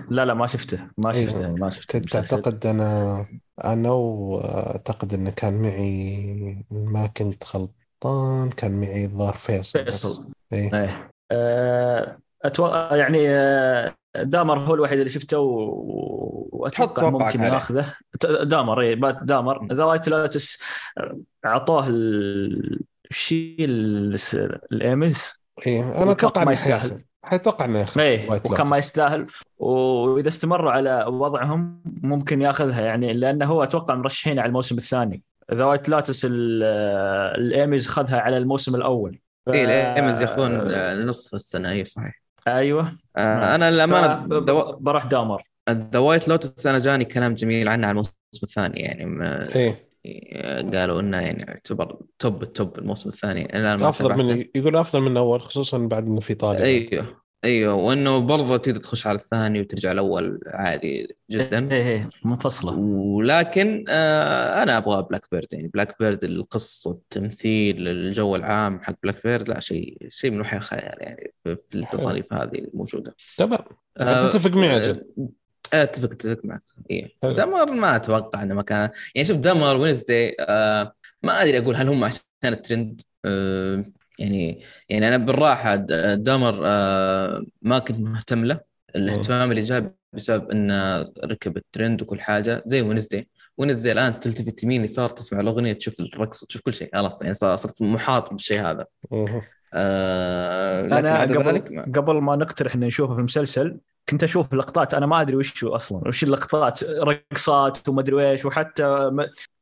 لا لا ما شفته ما شفته أيوة. ما شفته تعتقد أنا أنا وأعتقد أنه كان معي ما كنت غلطان كان معي ظهر فيصل, فيصل. أي. أيه. أه... أتوقع يعني دامر هو الوحيد اللي شفته و... وأتوقع ممكن نأخذه دامر إيه دامر ذا وايت لوتس عطاه الشيء الإيمز إيه أنا أتوقع ما يستاهل حيتوقع إنه إيه وكم ما يستاهل وإذا استمروا على وضعهم ممكن يأخذها يعني لأنه هو أتوقع مرشحين على الموسم الثاني ذا وايت لوتس الإيمز خذها على الموسم الأول ف... إيه الإيمز يأخذون نصف السنة أي صحيح أيوة آه أنا الأمانة ف... دو... بروح دامر ذا وايت لوتس أنا جاني كلام جميل عنه على الموسم الثاني يعني ما... إيه قالوا إنه يعني يعتبر توب التوب الموسم الثاني أنا أفضل من يقول أفضل من الأول خصوصاً بعد إنه في طالب أيوه أيوه وإنه برضه تقدر تخش على الثاني وترجع الأول عادي جداً إيه إيه منفصلة ولكن آه أنا أبغى بلاك بيرد يعني بلاك بيرد القصة التمثيل الجو العام حق بلاك بيرد لا شيء شيء من وحي خيال يعني في التصاريف هذه الموجودة تمام آه تتفق معي اتفق اتفق معك إيه. دمر ما أتوقع إنه ما كان يعني شوف دمر وينزداي آه ما أدري أقول هل هم عشان الترند آه يعني يعني أنا بالراحة دمر آه ما كنت مهتم له الاهتمام اللي جاب بسبب إنه ركب الترند وكل حاجة زي وينزداي وينزداي الآن تلتفت يمين يسار تسمع الأغنية تشوف الرقص تشوف كل شيء خلاص يعني صرت محاط بالشيء هذا آه أنا قبل ما. قبل ما نقترح إن نشوفه في المسلسل كنت أشوف لقطات أنا ما أدري وش هو أصلاً وش اللقطات رقصات وما أدري وإيش وحتى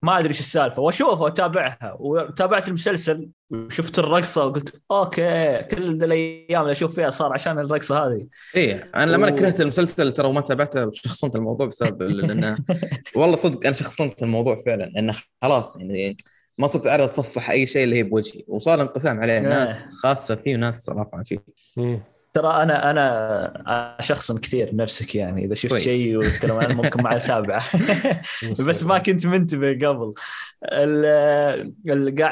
ما أدري وش السالفة وأشوفها وتابعها وتابعت المسلسل وشفت الرقصة وقلت أوكي كل الأيام اللي أشوف فيها صار عشان الرقصة هذه إيه أنا لما و... كرهت المسلسل ترى وما تابعته شخصنت الموضوع بسبب لأنه والله صدق أنا شخصنت الموضوع فعلاً لأنه خلاص يعني ما صرت أعرف أتصفح أي شيء اللي هي بوجهي وصار انقسام عليه ناس خاصة فيه وناس رافعة فيه ترى أنا أنا شخص كثير نفسك يعني إذا شفت شيء وتكلم عنه ممكن ما أتابعه بس ما كنت منتبه قبل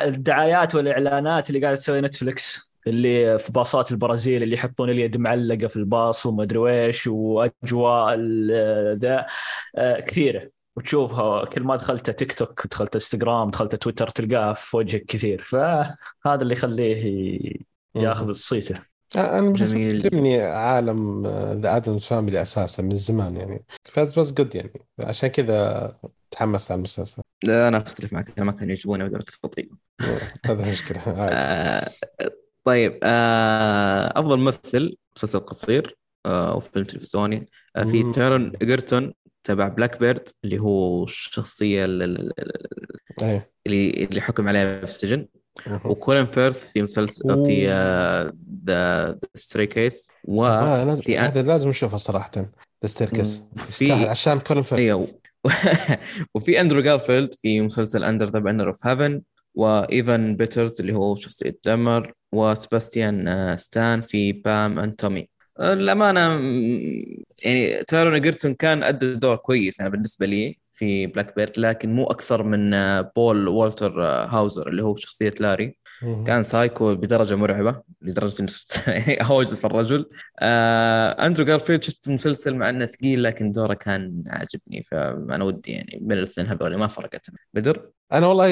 الدعايات والإعلانات اللي قاعدة تسوي نتفليكس اللي في باصات البرازيل اللي يحطون اليد معلقة في الباص وما أدري وإيش وأجواء ذا كثيرة وتشوفها كل ما دخلت تيك توك دخلت انستغرام دخلت تويتر تلقاها في وجهك كثير فهذا اللي يخليه ياخذ صيته. أنا بالنسبة تبني عالم ذا آدمز فاميلي أساساً من زمان يعني فاز بس قد يعني عشان كذا تحمست على المسلسل. لا أنا أختلف معك ما كانوا يجيبونه ودرك فطيب هذا مشكلة. طيب آه أفضل ممثل مسلسل قصير أو فيلم تلفزيوني في تيرون إيجرتون تبع بلاك بيرد اللي هو الشخصية اللي اللي حكم عليها في السجن وكولين فيرث في مسلسل في ذا ستريكيس و هذا لازم نشوفه صراحة ذا ستريكيس يستاهل عشان كولين فيرث وفي أندرو جارفيلد في مسلسل Under the Banner of Heaven، وإيفان بيترز اللي هو شخصية دمر، وسباستيان ستان في بام أند تومي. الأمانة يعني تارون إيجرتون كان أدى دور كويس أنا بالنسبة لي في بلاك بيرت، لكن مو أكثر من بول والتر هاوزر اللي هو شخصية لاري. كان سايكو بدرجة مرعبة لدرجة إني صرت أوجس في الرجل. آه، أندرو غارفيلد شفت مسلسل مع أنه ثقيل لكن دوره كان عاجبني، فأنا ودي يعني من الاثنين هذول ما فرقت. بدر أنا والله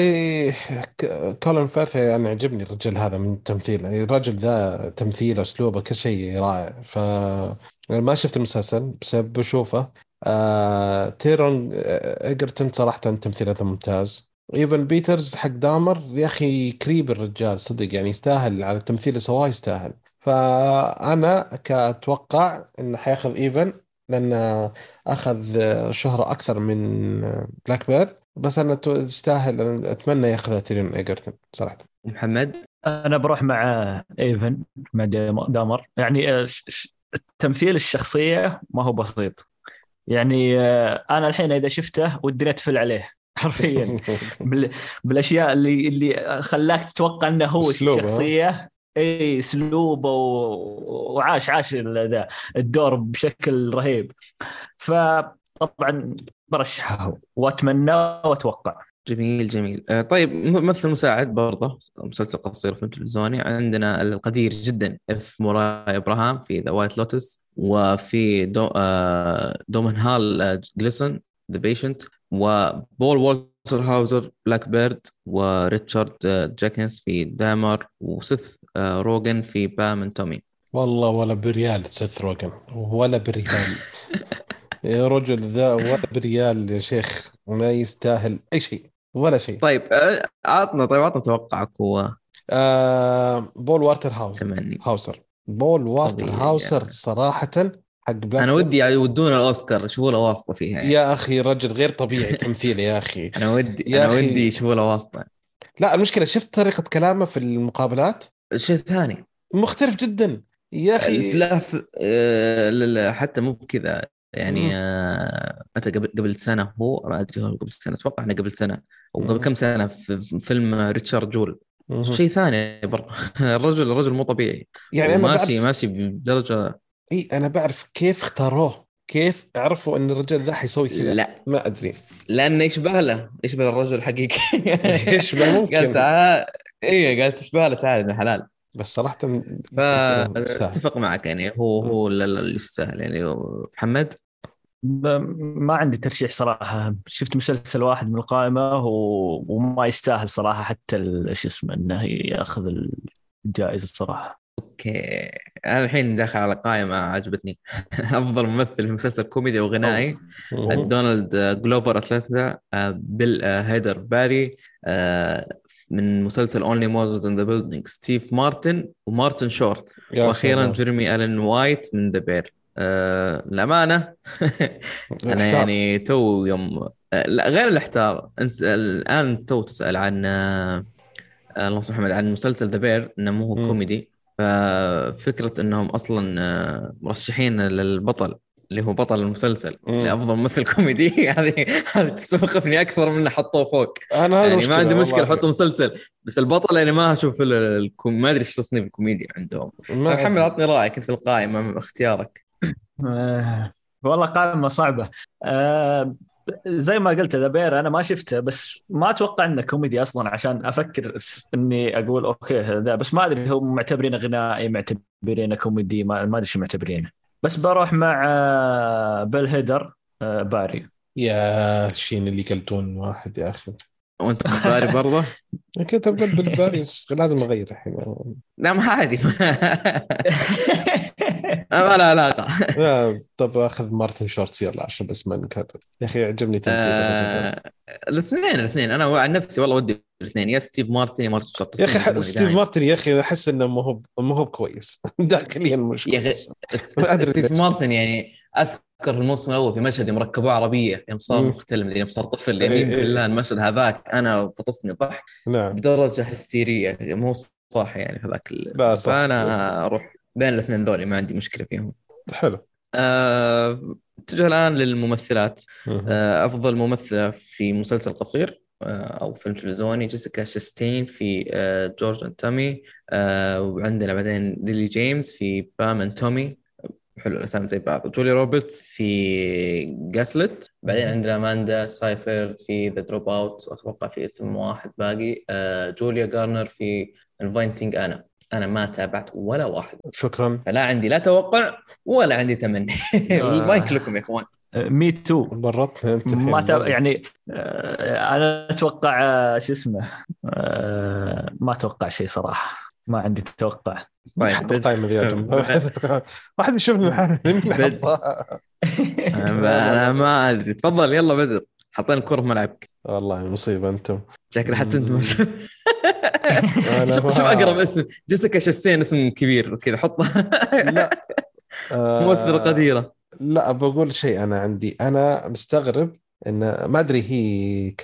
كولين فيرث يعني عجبني الرجل هذا من التمثيل، الرجل ذا تمثيل أسلوبه كشيء رائع. فما شفت المسلسل بس بشوفه. آه، تيرون إيجرتون صراحة تمثيله ممتاز. إيفان بيترز حق دامر يا أخي كريب الرجال صدق، يعني يستاهل على التمثيل سواء يستاهل. فأنا كأتوقع أنه حياخذ إيفان لأنه أخذ شهرة أكثر من بلاك بيرد، بس أنا تستاهل، أنا أتمنى يأخذها تيرون إيجرتون صراحة. محمد أنا بروح مع إيفان مع دامر، يعني تمثيل الشخصية ما هو بسيط، يعني أنا الحين إذا شفته ودي أتفل عليه حرفياً بالأشياء اللي اللي خلاك تتوقع إنه هو شخصية، أي سلوبه وعاش عاش ذا الدور بشكل رهيب. فطبعاً برشحه وأتمنى وأتوقع. جميل جميل. طيب ممثل مساعد برضه، مسلسل قصير في التلفزيوني عندنا القدير جداً إف موراي إبراهام في The White Lotus، وفي دو دومن هال جليسون The Patient، وبول والتر هاوزر بلاك بيرد، وريتشارد جاكنز في دامر، وسيث روغن في بام اند تومي. والله ولا بريال سيث روغن، ولا بريال يا رجل ذا، ولا بريال يا شيخ، ما يستاهل أي شيء ولا شيء. طيب عطنا طيب عطنا توقعك. هو آه بول والتر هاوزر بول والتر هاوزر صراحة أنا ودي يودون الأوسكار، شو له واسطة فيها يعني. يا أخي رجل غير طبيعي تمثيله يا أخي. أنا ودي أنا أخي... ودي شو له واسطة. لا المشكلة شفت طريقة كلامه في المقابلات شيء ثاني مختلف جدا يا أخي. لا آه... حتى مو كذا يعني. آه... أتى قبل قبل سنة هو ما أدري هو قبل سنة أتوقع أنا قبل سنة أو قبل كم سنة في فيلم ريتشارد جول شيء ثاني برضه. الرجل الرجل مو طبيعي يعني. ماشي ماشي بدرجة اي انا بعرف كيف اختاروه، كيف عرفوا ان الرجل ذا حيسوي كذا. لا ما ادري لانه يشبه له، يشبه الرجل الحقيقي. يشبه ممكن. قال تعال اي قال تشبه له تعال ابن حلال. بس صراحه اتفق معك يعني هو هو اللي يستاهل يعني. محمد ما عندي ترشيح صراحه، شفت مسلسل واحد من القائمه و... وما يستاهل صراحه حتى ايش اسمه انه ياخذ الجائزه الصراحه. اوكي انا الحين داخل على قائمه عجبتني. افضل ممثل في مسلسل كوميدي وغنائي دونالد جلوفر أتلانتا، بيل هيدر باري من مسلسل Only Murders in the Building، ستيف مارتن ومارتن شورت، واخيرا جيرمي ألين وايت من The Bear. الامانه انا يعني تو يوم لا غير الاحتار انت الان تو تسال عن اللهم صل محمد عن مسلسل The Bear انه مو هو كوميدي، ففكرة أنهم أصلاً مرشحين للبطل اللي هو بطل المسلسل لأفضل ممثل كوميدي، هذه هذه تسوقفني أكثر من حطوه فوق. أنا يعني ما عندي مشكلة حطوا مسلسل بس البطل يعني ما أشوف الكم ما أدري إيش تصنيف الكوميديا عندهم. محمد عطني رأيك في القائمة من اختيارك. والله قائمة صعبة. أه زي ما قلت ذا بير أنا ما شفته بس ما أتوقع إنه كوميدي أصلاً عشان أفكر إني أقول أوكي هذا، بس ما أدري هم معتبرينه غنائي معتبرينه كوميدي ما ما أدري شو معتبرينه. بس بروح مع بيل هيدر باري. يا شين اللي كلتون واحد يا أخي وأنت باري برضه. كنت أقول بيل باري لازم أغير الحين. نعم عادي. ما لا علاقة. طب أخذ مارتن شورت يلا عشان بس ما نكرر يا أخي. عجبني تمثيله الاثنين الاثنين. أنا عن نفسي والله ودي الاثنين يا ستيف مارتن يا مارتن شورت. يا أخي ستيف مارتن يا أخي أحس إنه ما هو ما هو كويس داخليا مش كويس. ستيف مارتن يعني أذكر الموسم الأول في مشهد مركبوه عربية يوم صار مختلف يوم صار طفل يمين بالله المشهد هذاك أنا فطسني ضحك بدرجة هستيرية مو صح يعني هذاك. فأنا أروح بين الاثنين دولي ما عندي مشكلة فيهم. حلو آه، اتجه الآن للممثلات. آه، أفضل ممثلة في مسلسل قصير أو فيلم تلفزيوني جيسيكا شستين في آه، جورج أند تومي، آه، وعندنا بعدين ليلي جيمس في بام أند تومي، حلو الأسامي زي بعض، وجولي روبرتس في غاسلت، بعدين عندنا أماندا سايفرد في ذا دروب أوت، وأتوقع في اسم واحد باقي، آه، جوليا غارنر في انفايتنج أنا. أنا ما تابعت ولا واحد، شكراً، فلا عندي لا توقع ولا عندي تمني. المايك لكم يا إخوان. مي تو مرات ما تابع يعني، أنا أتوقع شو اسمه، ما أتوقع شيء صراحة، ما عندي توقع. واحد يشوف الحين. أنا ما أدري، تفضل يلا بدر، حطين الكرة في ملعبك. والله مصيبة أنتم، شكل حتى أنت مش شو شو أقرب اسم جسك شسين، اسم كبير كذا حطه. لا ممثلة قديرة. لا بقول شيء، أنا عندي، أنا مستغرب إن ما أدري هي ك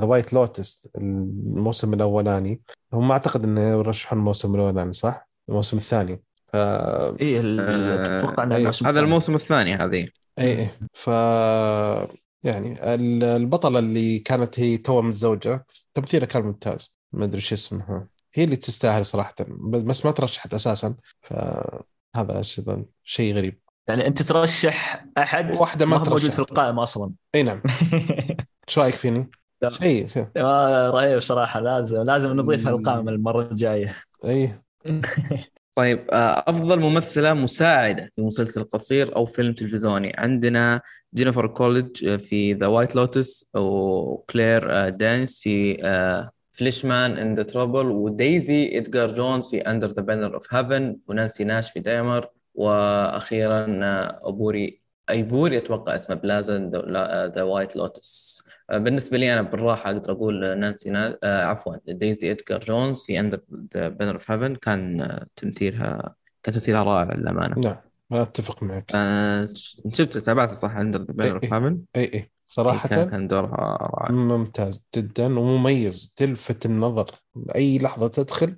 The White Lotus الموسم الأولاني، هم أعتقد إنه رشحوا الموسم الأولاني صح، الموسم الثاني آه... إيه أتوقع إنه الموسم هذا الموسم الثاني هذه إيه. ف يعني البطلة اللي كانت هي توم الزوجة تمثيلها كان ممتاز، ما أدري شو اسمها، هي اللي تستاهل صراحة، بس ما ترشحت أساسا، فهذا شيء غريب. يعني أنت ترشح أحد واحدة ما موجود في القائمة أصلا. أي نعم. شو رأيك فيني؟ شيء ما رأيه صراحة، لازم لازم نضيفها القائمة المرة الجاية. أي. طيب أفضل ممثلة مساعدة في مسلسل قصير أو فيلم تلفزيوني، عندنا جينيفر كوليدج في ذا وايت لوتس، وكلير دانس في فليشمان إن ذا ترابل، ودايزي إدغار جونز في أندر ذا بانر أوف هيفن، ونانسي ناش في دايمر، وأخيرا أبوري أيبوري أتوقع اسمه بلازن ذا وايت لوتس. بالنسبة لي أنا بالراحة أقدر أقول نانسي نا... آه عفواً دايزي إدغار جونز في أندر ذا بانر أوف هيفن، كان تمثيلها كان تمثيلها رائع للأمانة. نعم أتفق معك. آه... شفت تابعتها صح أندر ذا بانر أوف هيفن؟ إيه إيه صراحة كان دورها رائع، ممتاز جداً ومميز، تلفت النظر بأي لحظة تدخل،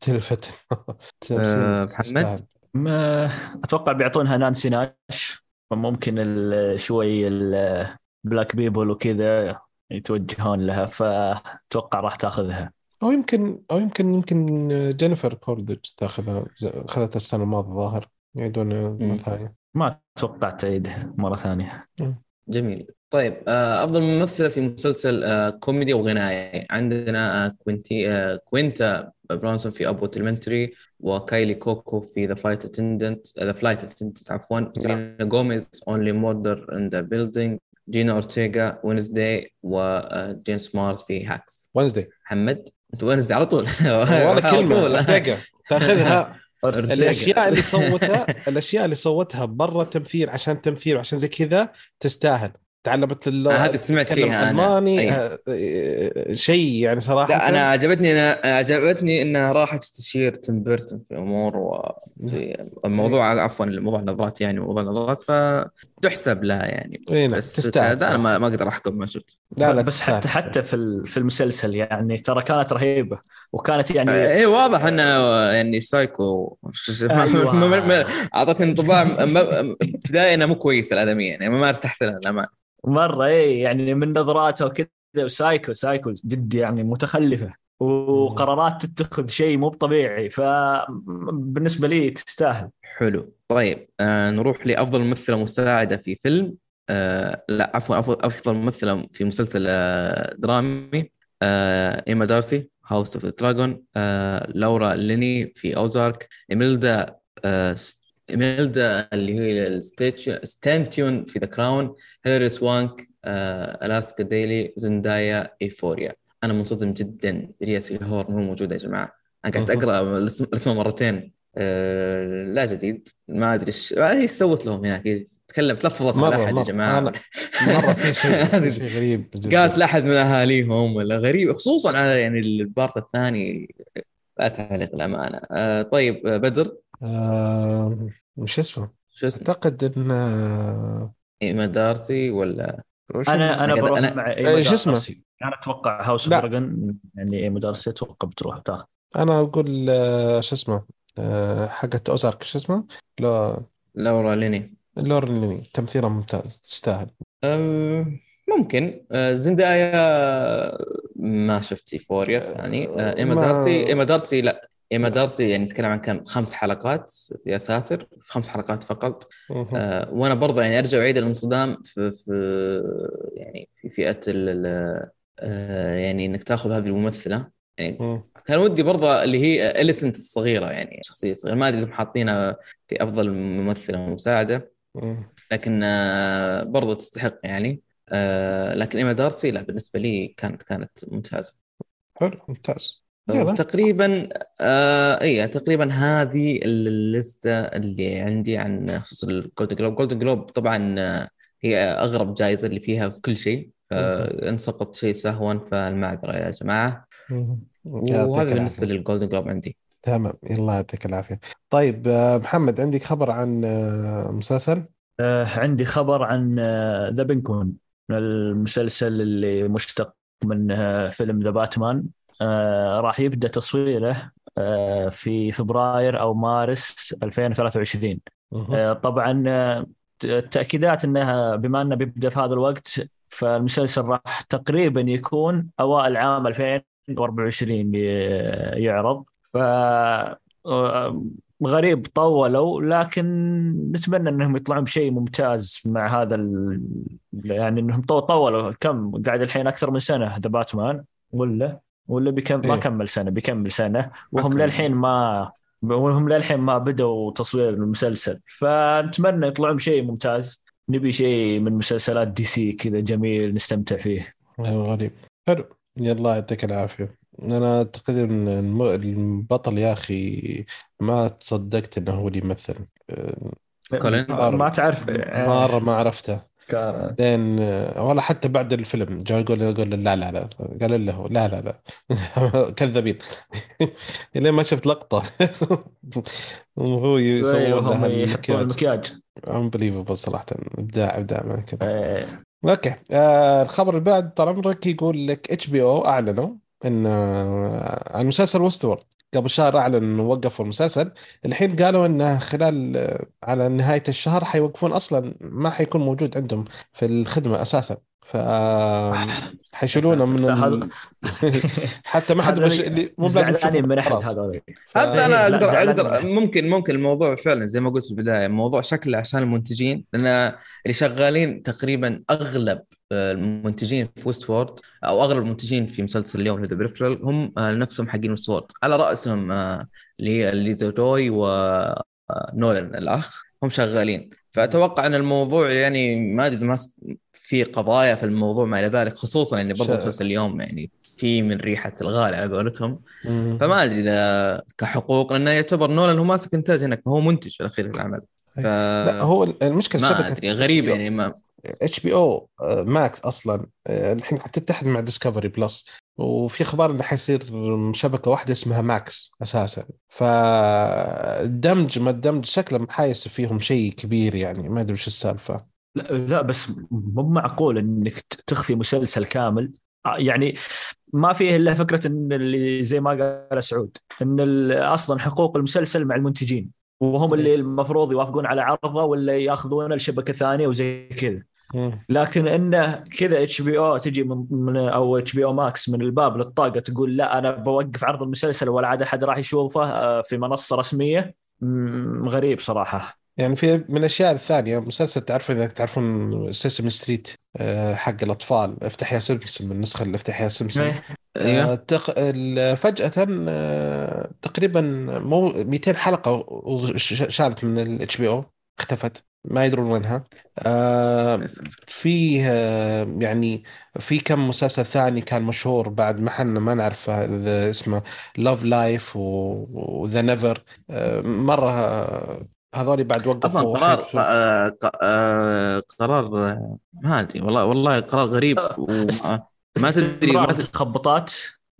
تلفت النظر. محمد ما أتوقع بيعطونها نانسي ناش، ممكن شوي ال بلاك بيبل وكذا يتوجهون لها، فتوقع راح تاخذها، او يمكن او يمكن يمكن جينيفر كوليدج تاخذها، اخذتها السنه الماضيه الظاهر، يعيدون مثاله، ما اتوقع تعيدها مره ثانيه. جميل. طيب افضل ممثله في مسلسل كوميدي وغنائي، عندنا كوينتي كوينتا برانسون في ابو تيلمنتري، وكايلي كوكو في ذا فايت اتندنت ذا فلايت اتندنت عفوا، سيلينا غوميز اونلي موردر ان ذا بيلدينج، جينا أورتيغا وينزداي، وجيمس مارت في هاكس. وينزداي محمد أنت وينزداي على طول ولا كلمة أورتيغا تأخذها. الأشياء اللي صوتها الأشياء اللي صوتها برا تمثيل عشان تمثيل وعشان زي كذا تستاهل، تعلمت هذا سمعت فيها ألماني شيء يعني صراحة. لا أنا عجبتني أنا عجبتني إنها راح تستشير تيم بيرتون في أمور والموضوع أيه. عفوا الموضوع نظرات يعني موضوع نظرات فتحسب لها يعني أيه. بس تستاهل، أنا ما ما أقدر أحكم ما شفت. لا لا بس تستاهل. حتى حتى في في المسلسل يعني ترى كانت رهيبة، وكانت يعني إيه واضح إنه يعني سايكو أيوة. أعطتني انطباع بداية أنا مو كويس الأدمية يعني ما ارتحت لها الأمان مرة إيه يعني من نظراته وكذا، وسايكو سايكو جد يعني متخلفة، وقرارات تتخذ شيء مو طبيعي، فبالنسبة لي تستاهل. حلو. طيب آه نروح لأفضل ممثلة مساعدة في فيلم آه لا عفوا أفضل ممثلة في مسلسل آه درامي، آه إيما دارسي هاوس اوف ذا دراجون، آه لورا ليني في أوزارك، إميلدا آه إميلدا اللي هي الستانتيون في ذا كراون، هيلاري سوانك آه، ألاسكا ديلي، زندايا، إيفوريا. أنا منصدم جدا رياسي هور مو موجودة يا جماعة، أنا قاعد أقرأ الاسم مرتين آه، لا جديد ما أدري إيش إيش سوت لهم هناك، تكلم تلفظت على أحد يا جماعة مرة في شيء, شيء غريب، قالت لأحد من أهاليهم ولا غريب، خصوصا على يعني البارت الثاني لا تعلق الأمانة. آه، طيب بدر آه، مش اسمه أعتقد إن إيما دارسي ولا أنا أنا بروح أنا... مع إيما دارسي، أنا أتوقع هاوس أوف دراجون يعني إيما دارسي أتوقع بتروح تاخذ. أنا أقول شو اسمه حقت أوزارك شو اسمه لا لورا ليني لورن ليني تمثيلها ممتاز، تستاهل. أم... ممكن أه زندايا ما شفت يوفوريا ثاني. أه إيما ما... دارسي إيما دارسي لا إيما دارسي يعني نتكلم عن كم خمس حلقات يا ساتر، خمس حلقات فقط. أه وأنا برضه يعني أرجع أعيد الانصدام في, في يعني في فئة ال أه يعني إنك تأخذ هذه الممثلة يعني. مه. كان ودي برضه اللي هي إليسنت الصغيرة، يعني شخصية صغيرة، ما أدري إذا حاطينها في أفضل ممثلة مساعدة، لكن برضه تستحق يعني. أه لكن إيما دارسي لا بالنسبة لي كانت كانت ممتازة. حلو ممتاز. أه تقريبا أه أيه تقريبا هذه اللستة اللي عندي عن خصوص الجولدن جلوب. جولدن جلوب طبعا هي أغرب جائزة اللي فيها في كل شيء، فإن سقط شيء سهوا فالمعذرة يا جماعة. وهذا بالنسبة للجولدن جلوب عندي. تمام، يلا يعطيك العافية. طيب محمد، عندك خبر عن مسلسل؟ أه عندي خبر عن ذا بنكون، المسلسل اللي مشتق من فيلم ذا باتمان. آه راح يبدأ تصويره آه في فبراير أو مارس ألفين وثلاثة وعشرين. آه طبعا التأكيدات أنها بما أنه بيبدأ في هذا الوقت، فالمسلسل راح تقريبا يكون أوائل عام ألفين وأربعة وعشرين يعرض. ف غريب طولوا، لكن نتمنى انهم يطلعون بشيء ممتاز مع هذا ال... يعني انهم طولوا كم قاعد الحين اكثر من سنه ذا باتمان، ولا ولا بكم إيه؟ ما كمل سنه، بيكمل سنه وهم للحين ما وهم للحين ما بدأوا تصوير المسلسل. فنتمنى يطلعون بشيء ممتاز، نبي شيء من مسلسلات دي سي كذا جميل نستمتع فيه. غريب. حلو، يلا يعطيك العافيه. أنا أعتقد أن البطل يا أخي ما تصدقت أنه هو اللي يمثل. ما تعرف مرة ما عرفته لأن ولا حتى بعد الفيلم جاء يقول يقول لا لا لا قال له لا لا لا كذابين ليه ما شفت لقطة وهو يسوي المكياج unbelievable صراحة. إبداع إبداع ما كذا. أوكي، الخبر اللي بعد طال عمرك يقول لك إتش بي أو أعلنوا إن عن مسلسل وستورد. قبل شهر أعلن إنه وقفوا المسلسل، الحين قالوا إنه خلال على نهاية الشهر حيوقفون، أصلاً ما حيكون موجود عندهم في الخدمة أساساً، فحيشلونه من ال... حتى ما حد مش... مو زعلانين من أحد هذول. هذا أنا أقدر أقدر ممكن ممكن الموضوع فعلاً زي ما قلت في البداية، موضوع شكله عشان المنتجين، لأن اللي شغالين تقريباً أغلب المنتجين في وستورد أو أغلب المنتجين في مسلسل اليوم هذا بريفرال هم نفسهم حقين وستورد، على رأسهم ليزا توي ونولان الأخ، هم شغالين. فأتوقع أن الموضوع يعني ما أدري ما في قضايا في الموضوع ما إلى ذلك، خصوصاً يعني برضو مسلسل اليوم يعني في من ريحة الغالي على قولتهم، فما أدري إذا كحقوق، لأنه يعتبر نولان هو ماسك إنتاج هناك، هو منتج في الأخير العمل. ف... لا هو المشكلة ما أدري غريب يعني ما إتش بي أو ماكس أصلاً الحين حتتحد مع ديسكفري بلس، وفي خبر إنه حيصير شبكة واحدة اسمها ماكس أساساً، فالدمج ما الدمج شكله حايس فيهم شيء كبير يعني، ما أدري وش السالفة. لا لا بس مو معقول إنك تخفي مسلسل كامل يعني، ما فيه إلا فكرة إن اللي زي ما قال سعود إن أصلاً حقوق المسلسل مع المنتجين، وهم اللي المفروض يوافقون على عرضه ولا يأخذونه لشبكة ثانية وزي كذا. لكن إنه كذا إتش بي أو تجي من, من أو إتش بي أو ماكس من الباب للطاقة تقول لا أنا بوقف عرض المسلسل ولا عاد أحد راح يشوفه في منصة رسمية. غريب صراحة يعني. في من الأشياء الثانية مسلسل تعرف إنك تعرفون سيسم ستريت حق الأطفال، افتح يا سيمسون، النسخة اللي افتح يا سيمسون أيوة. تق... فجأة تقريبا مو مئتين حلقة شالت من ال إتش بي أو، اختفت ما يدرون وينها. آه فيه يعني في كم مسلسل ثاني كان مشهور بعد ما حنا ما نعرف اسمه Love Life و The Never. آه مرة هذولي بعد وقفوا قرار آه آه قرار هادي والله والله قرار غريب و... ما تدري ما تخبطات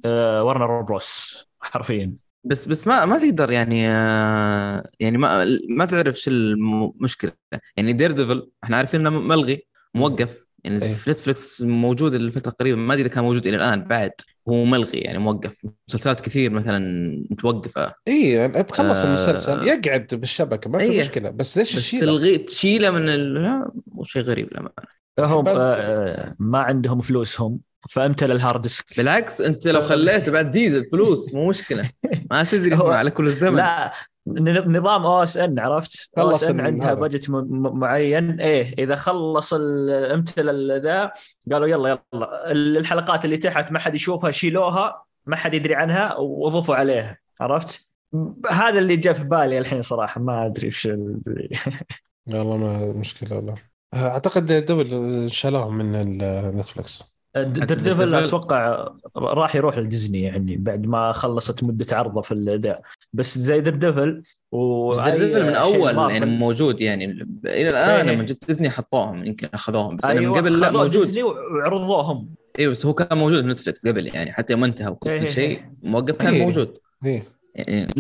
آه ورنر بروس حرفيا، بس بس ما ما تقدر يعني آه يعني ما ما تعرف شو المشكله يعني. ديردفل احنا عارفين انه ملغي موقف يعني في نتفليكس موجود الفترة قريبة، ما أدري إذا كان موجود إلى الآن بعد، هو ملغي يعني موقف. مسلسلات كثير مثلا متوقفة. إيه يعني تخلص آه المسلسل يقعد بالشبكة ما في إيه مشكلة، بس ليش تشيله؟ تشيله من ال شيء غريب لما هم آه ما عندهم فلوسهم فأمتل الهارد ديسك. بالعكس أنت لو خليت بعد ديزل فلوس مو مشكلة، ما تدري على كل الزمن. لا نظام او اس ان، عرفت او اس ان عندها بجت معين، ايه اذا خلص الامتل ذا قالوا يلا يلا الحلقات اللي تحت ما حد يشوفها شيلوها، ما حد يدري عنها وضفوا عليها، عرفت؟ هذا اللي جاء في بالي الحين صراحه، ما ادري وش اللي... والله ما مشكله. والله اعتقد دبل شالوهم من نتفليكس. ديرديفل أتوقع راح يروح لديزني يعني بعد ما خلصت مدة عرضه في الأداء، بس زي ديرديفل وديرديفل من أول يعني موجود يعني إلى الآن. لما جت ديزني حطوهم يمكن أخذوهم، بس أنا من قبل لا موجود ديزني وعرضوهم. إيه بس هو كان موجود في نتفليكس قبل يعني، حتى يوم انتهى وكل شيء موقف كان موجود. إيه يعني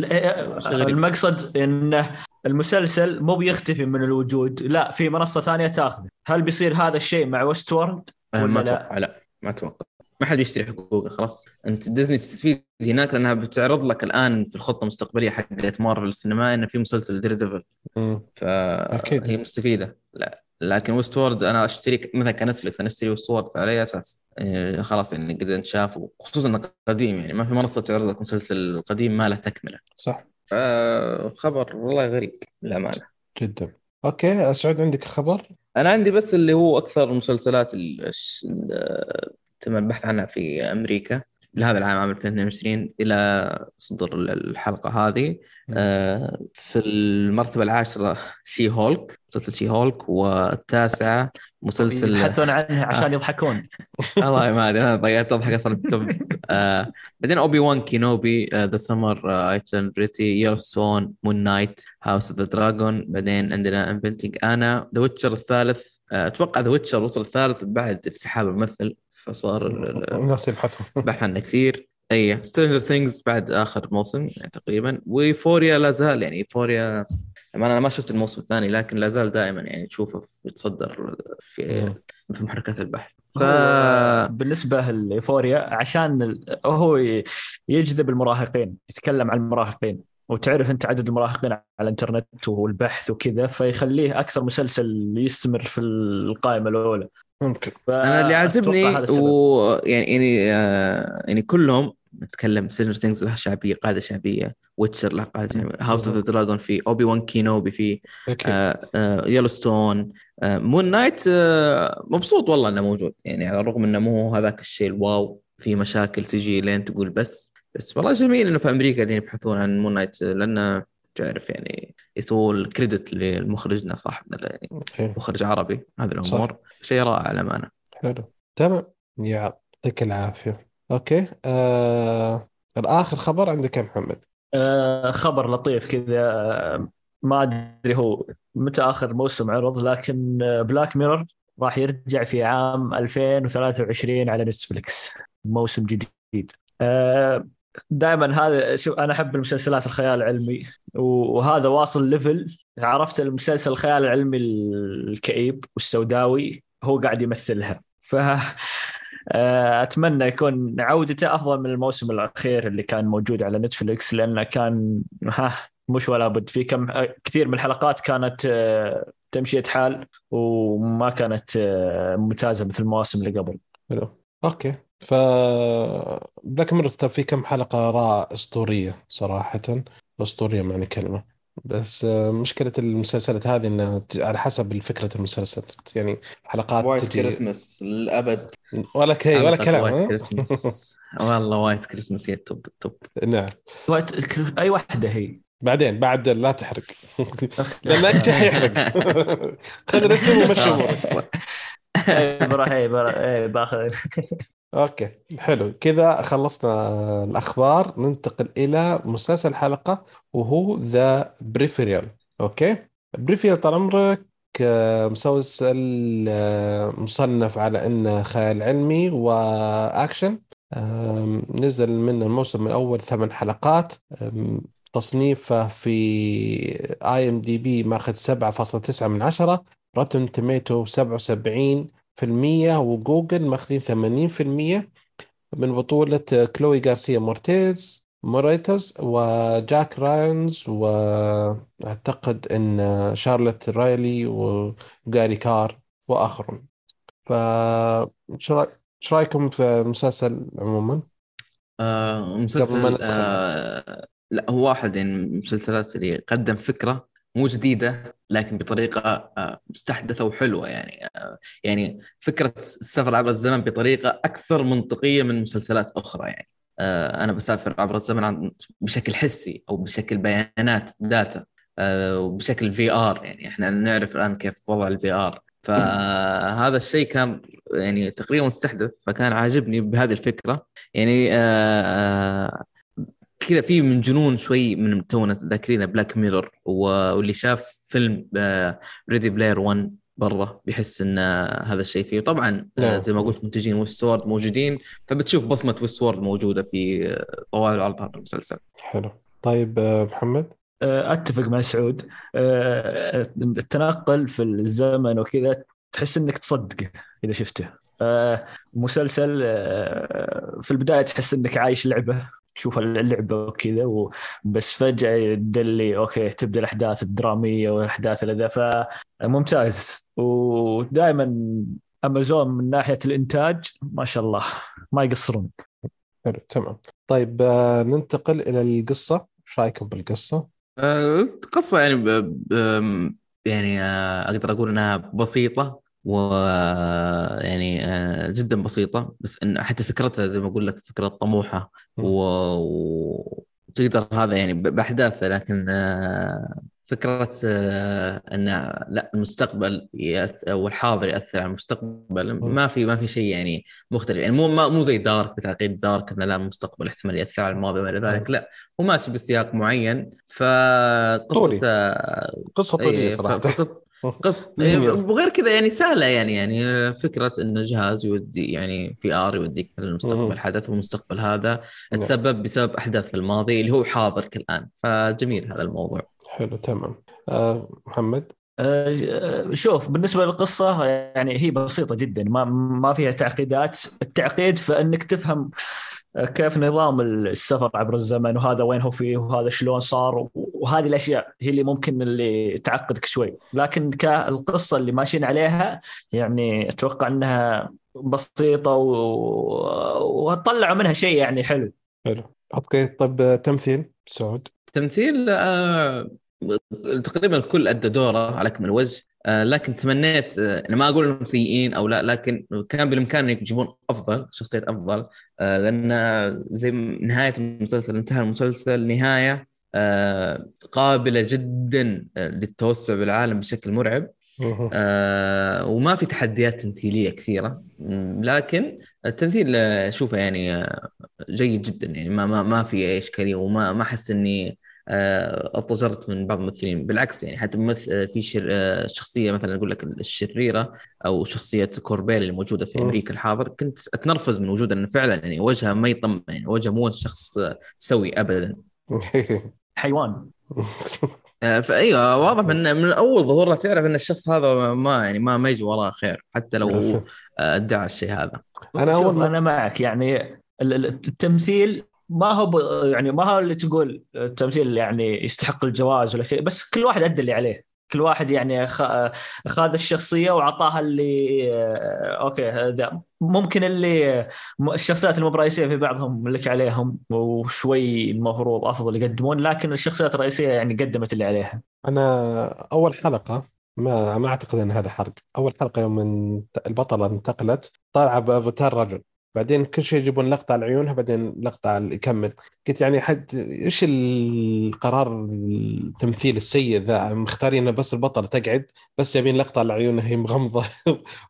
المقصد إنه المسلسل مو بيختفي من الوجود، لا في منصة ثانية تأخذه. هل بيصير هذا الشيء مع ويستورد؟ ما أتوقع، لا ما أتوقع، ما حد يشتري حقوقه خلاص. أنت ديزني تستفيد هناك لأنها بتعرض لك الآن في الخطة المستقبلية حقت مارفل السينمائية إن في مسلسل ديرديفل، فهي مستفيدة. لا لكن ويستورد أنا أشتري مثلا كنتفليكس، أنا أشتري ويستورد على أساس إيه خلاص إن قد نشاف، وخصوصا إنه قديم يعني ما في منصة تعرض لك مسلسل قديم ما له تكملة. صح. آه خبر والله غريب للأمانة جدا. أوكي سعود عندك خبر؟ أنا عندي بس اللي هو أكثر مسلسلات اللي تم البحث عنها في أمريكا لهذا العام، عام ألفين واثنين وعشرين إلى صدور الحلقة هذه. في المرتبة العاشرة شي هولك، مسلسل شي هولك، والتاسعة مسلسل يبحثون عنها عشان يضحكون. الله ما أدري أنا ضيعت أضحك أصلا بالتوب. بعدين أوبي وان كينوبي، ذا سمر آي تيرن بريتي، يلوستون، مون نايت، هاوس أوف ذا دراجون. بعدين عندنا انفنتينج أنا، ذا ويتشر الثالث. أتوقع ذا ويتشر وصل الثالث بعد انسحاب الممثل، فصار الناس يبحثون بحث عنه كثير. أيه سترينجر ثينجز بعد آخر موسم يعني تقريبا. ويفوريا لازال يعني يفوريا أنا ما شفت الموسم الثاني، لكن لازال دائما يعني تشوفه يتصدر في في محركات البحث. ف... بالنسبة ليفوريا عشان هو يجذب المراهقين، يتكلم عن المراهقين، وتعرف أنت عدد المراهقين على الإنترنت والبحث وكذا، فيخليه أكثر مسلسل يستمر في القائمة الأولى ممكن. أنا اللي عجبني ويعني يعني آه يعني كلهم نتكلم سينر ثينجز لها شعبية، قاعدة شعبية، ويتشر لها قاعدة شعبية، هاوس اوف ذا دراجون فيه، أوبي وان كينوبي فيه، آه آه يلوستون، آه مون نايت. آه مبسوط والله إنه موجود يعني، على الرغم إنه مو هذاك الشيء الواو، في مشاكل سجي لين تقول بس بس والله جميل إنه في أمريكا اللي يبحثون عن مون نايت، لأنه تعرف يعني يسووا الكريدت للمخرجنا صاحبنا يعني مخرج عربي، هذه الأمور شيء رائع للأمانة. حلو تمام، يعطيك العافية. أوكي آه... الآخر خبر عندك يا محمد؟ آه خبر لطيف كذا، آه ما أدري هو متى آخر موسم عرض، لكن بلاك ميرور راح يرجع في عام ألفين وثلاثة وعشرين على نتفليكس موسم جديد. آه دائما هذا، شوف انا احب المسلسلات الخيال العلمي، وهذا واصل ليفل، عرفت المسلسل الخيال العلمي الكئيب والسوداوي هو قاعد يمثلها، فأتمنى يكون عودته افضل من الموسم الاخير اللي كان موجود على نتفليكس، لانه كان ها مش ولا بد في كم كثير من الحلقات كانت تمشية حال وما كانت ممتازه مثل المواسم اللي قبل. اوكي ف بلاك ميرور في كم حلقه رائعه اسطوريه صراحه، اسطوريه معنى كلمه، بس مشكله المسلسلات هذه انها على حسب الفكره المسلسل يعني حلقات وايت تجي... كريسمس للابد ولا كي ولا كلام وايت كريسمس. والله وايت كريسمس هي التوب التوب. نعم وايت كريسمس اي واحده هي. بعدين بعد لا تحرق لما اجي حيحرق خلي رسمه مشهور ابراهيم باخذ. اوكي حلو كذا خلصنا الاخبار، ننتقل الى مسلسل الحلقه وهو ذا بريفيريال. اوكي بريفيريال طال عمرك مسلسل مصنف على انه خيال علمي واكشن، نزل منه الموسم الاول ثمان حلقات، تصنيفه في اي ام دي بي ماخذ سبعة فاصلة تسعة من عشرة، راتن توميتو سبعة وسبعين بالمئة في المية، وجوجل ماخدين ثمانين في المية من بطولة كلوي غارسيا مورتيز موريتز وجاك راينز، وأعتقد أن شارلت رايلي وجاري كار وآخرون. فش رأيكم في المسلسل عموما؟ آه، مسلسل آه، لا هو واحد من يعني المسلسلات اللي قدم فكرة مو جديدة لكن بطريقة مستحدثة وحلوة، يعني يعني فكرة السفر عبر الزمن بطريقة أكثر منطقية من مسلسلات أخرى. يعني أنا بسافر عبر الزمن بشكل حسي أو بشكل بيانات داتا وبشكل في آر، يعني إحنا نعرف الآن كيف وضع الفي آر، فهذا الشيء كان يعني تقريبا مستحدث، فكان عاجبني بهذه الفكرة. يعني كذا في من جنون شوي من تونة ذاكرينا بلاك ميرور، واللي شاف فيلم ريدي بلاير ون برضه بيحس ان هذا الشيء فيه. طبعا زي ما قلت منتجين ويستوارد موجودين، فبتشوف بصمة ويستوارد موجودة في طوال العرض هذا المسلسل. حلو، طيب محمد. أتفق مع سعود، التنقل في الزمن وكذا تحس انك تصدقه إذا شفته. مسلسل في البداية تحس انك عايش لعبة، تشوف اللعبة وكذا، وبس فجأة يدلي أوكي تبدأ الأحداث الدرامية والأحداث لذا، فممتاز. ودائما أمازون من ناحية الإنتاج ما شاء الله ما يقصرون. تمام، طيب ننتقل إلى القصة. إيش رأيكم بالقصة؟ القصة يعني ب... ب... يعني أقدر أقول أنها بسيطة، ويعني جدا بسيطة، بس إن حتى فكرتها زي ما أقول لك فكرة طموحة وتقدر هذا يعني بأحداثها. لكن فكرة أن لا المستقبل أو الحاضر يأثر على المستقبل، ما في ما في شيء يعني مختلف، يعني مو مو زي دارك بتعقيد دارك أن لا المستقبل احتمال يأثر على الماضي ولا ذلك، لا هو ماشي بسياق معين. فقصة قصة طولية صراحة، قص وغير كذا يعني سهلة، يعني يعني فكرة إن جهاز يودي يعني في آر يوديك للمستقبل حدث، والمستقبل هذا تسبب بسبب أحداث في الماضي اللي هو حاضرك الآن، فجميل هذا الموضوع. حلو تمام. أه محمد. أه شوف بالنسبة للقصة يعني هي بسيطة جدا، ما ما فيها تعقيدات. التعقيد فإنك تفهم كيف نظام السفر عبر الزمن، وهذا وين هو فيه، وهذا شلون صار، وهذه الأشياء هي اللي ممكن اللي تعقدك شوي. لكن كالقصة اللي ماشيين عليها يعني أتوقع أنها بسيطة وطلعوا منها شيء يعني حلو. حلو. أوكي، طب تمثيل سعود. تمثيل آه... تقريبا الكل أدى دوره على كم الوجه، آه لكن تمنيت آه أنا ما أقول إنهم سيئين أو لا، لكن كان بالإمكان يجيبون أفضل شخصية أفضل، آه لأن زي نهاية المسلسل انتهى المسلسل نهاية آه قابلة جدا للتوسع بالعالم بشكل مرعب، آه وما في تحديات تمثيلية كثيرة، لكن التمثيل أشوفه يعني جيد جدا، يعني ما ما ما في إشكالية، وما ما أحس إني أتضجرت من بعض الممثلين، بالعكس يعني حتى مثل في شر... شخصية مثلا أقول لك الشريرة أو شخصية كوربيل الموجودة في أمريكا الحاضر كنت أتنرفز من وجودها، لأن فعلا يعني وجهها ما يطمن، يعني وجهها مو شخص سوي أبدا، حيوان. فأيوة واضح من من أول ظهورها تعرف أن الشخص هذا ما يعني ما ما يجي وراه خير حتى لو ادعى الشيء هذا. أنا أول ما... أنا معك يعني التمثيل ما هو يعني ما هو اللي تقول التمثيل يعني يستحق الجوائز ولا شيء، بس كل واحد أدى اللي عليه، كل واحد يعني خاذ الشخصية وعطاها اللي أوكي هذا ممكن اللي الشخصيات الرئيسية في بعضهم لك عليهم وشوي المفروض أفضل يقدمون، لكن الشخصيات الرئيسية يعني قدمت اللي عليها. أنا أول حلقة ما ما أعتقد أن هذا حرق، أول حلقة يوم البطلة انتقلت طالعة بأفاتار رجل، بعدين كل شيء يجيبون لقطة على عيونها بعدين لقطة على يكمل، قلت يعني حد إيش القرار التمثيل السيء ذا، مختارين إن بس البطل تقعد بس جايبين لقطة على عيونها هي مغمضة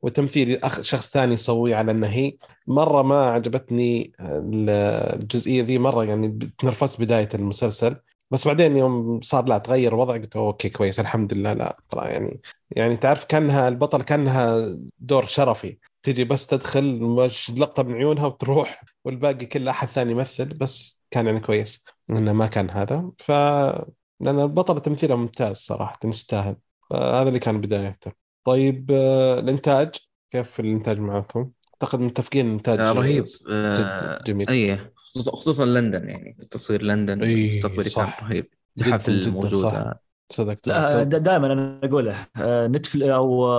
وتمثيل شخص ثاني يسوي على أنه هي. مرة ما عجبتني الجزئية ذي، مرة يعني تنرفز بداية المسلسل، بس بعدين يوم صار لا تغير وضعك قلت أوكي كويس الحمد لله. لا يعني يعني تعرف كأنها البطل كأنها دور شرفي، تجي بس تدخل مش لقطة من عيونها وتروح والباقي كله أحد ثاني يمثل، بس كان يعني كويس إنه ما كان هذا. فلأن البطل تمثيله ممتاز صراحة، نستاهل. هذا اللي كان بدايته. طيب الإنتاج كيف الانتاج معكم؟ اعتقد متفقين الانتاج آه رهيب آه جميل. ايه خصوصا خصوصا لندن، يعني تصوير لندن المستقبلي كان رهيب. الحفل الموجوده صدقت دائما انا اقوله نتفل او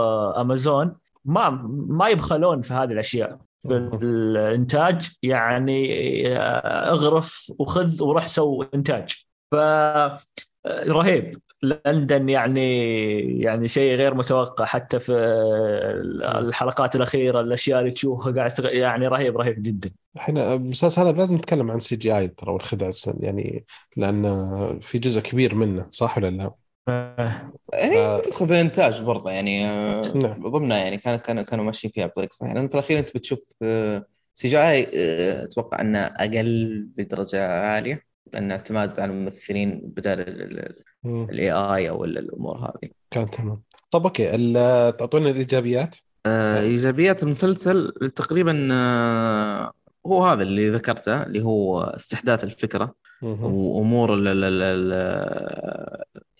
امازون ما ما يبخلون في هذه الاشياء في الانتاج، يعني اغرف وخذ وروح سوي انتاج. ف رهيب لندن، يعني يعني شيء غير متوقع، حتى في الحلقات الأخيرة الأشياء اللي تشوفها قاعد يعني رهيب رهيب جدا. إحنا بس هذا لازم نتكلم عن سي جي آي ترى والخدع يعني، لأن في جزء كبير منه صح ولا لا؟ يعني تدخل في الإنتاج برضه يعني ضمنها، يعني كانوا كانوا كانوا ماشيين فيها بطريقة صحيحة، لأن في الأخير أنت بتشوف سي جي آي أتوقع أنه أقل بدرجة عالية، لأن اعتماد على الممثلين بدل ال إيه آي أو الأمور هذه. كان تمام. طب أوكي، تعطونا الإيجابيات؟ آه، إيجابيات المسلسل تقريبا آه، هو هذا اللي ذكرته، اللي هو استحداث الفكرة مه. وأمور ال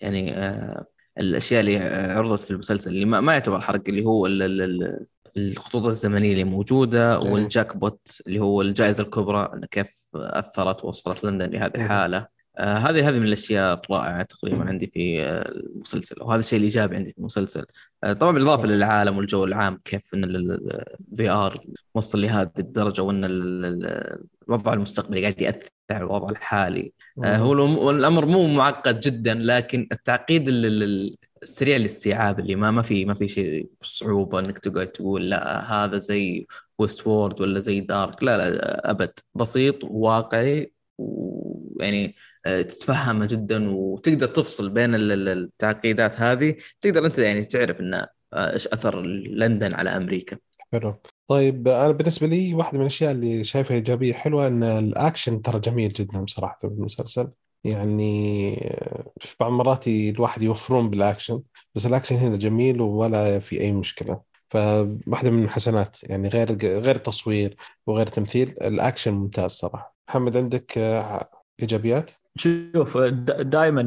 يعني آه، الأشياء اللي عرضت في المسلسل اللي ما, ما يعتبر حرق، اللي هو ال ال الخطوط الزمنية اللي موجودة، والجاك بوت اللي هو الجائزة الكبرى أن كيف أثرت ووصلت لندن لهذه الحالة. آه هذه هذه من الأشياء الرائعة تقريبا عندي في المسلسل، وهذا الشيء الإيجابي عندي في المسلسل. آه طبعا بالإضافة للعالم والجو العام، كيف أن ال في آر وصل لهذه الدرجة، وأن الوضع المستقبلي قاعد يأثر على الوضع الحالي. آه هو الأمر مو معقد جدا، لكن التعقيد اللي سريع الاستيعاب اللي ما ما في ما في شيء صعوبة انك تقعد تقول لا هذا زي ويستورد ولا زي دارك، لا لا ابد، بسيط وواقعي ويعني تتفهمه جدا، وتقدر تفصل بين التعقيدات هذه، تقدر انت يعني تعرف ان ايش اثر لندن على امريكا. حلو. طيب انا بالنسبه لي واحده من الاشياء اللي شايفها ايجابيه حلوه ان الاكشن ترى جميل جدا بصراحه في المسلسل، يعني في بعض مرات الواحد يوفرون بالاكشن، بس الاكشن هنا جميل ولا في اي مشكله. فواحده من الحسنات يعني غير غير تصوير وغير تمثيل، الاكشن ممتاز صراحه. محمد عندك ايجابيات؟ شوف دائما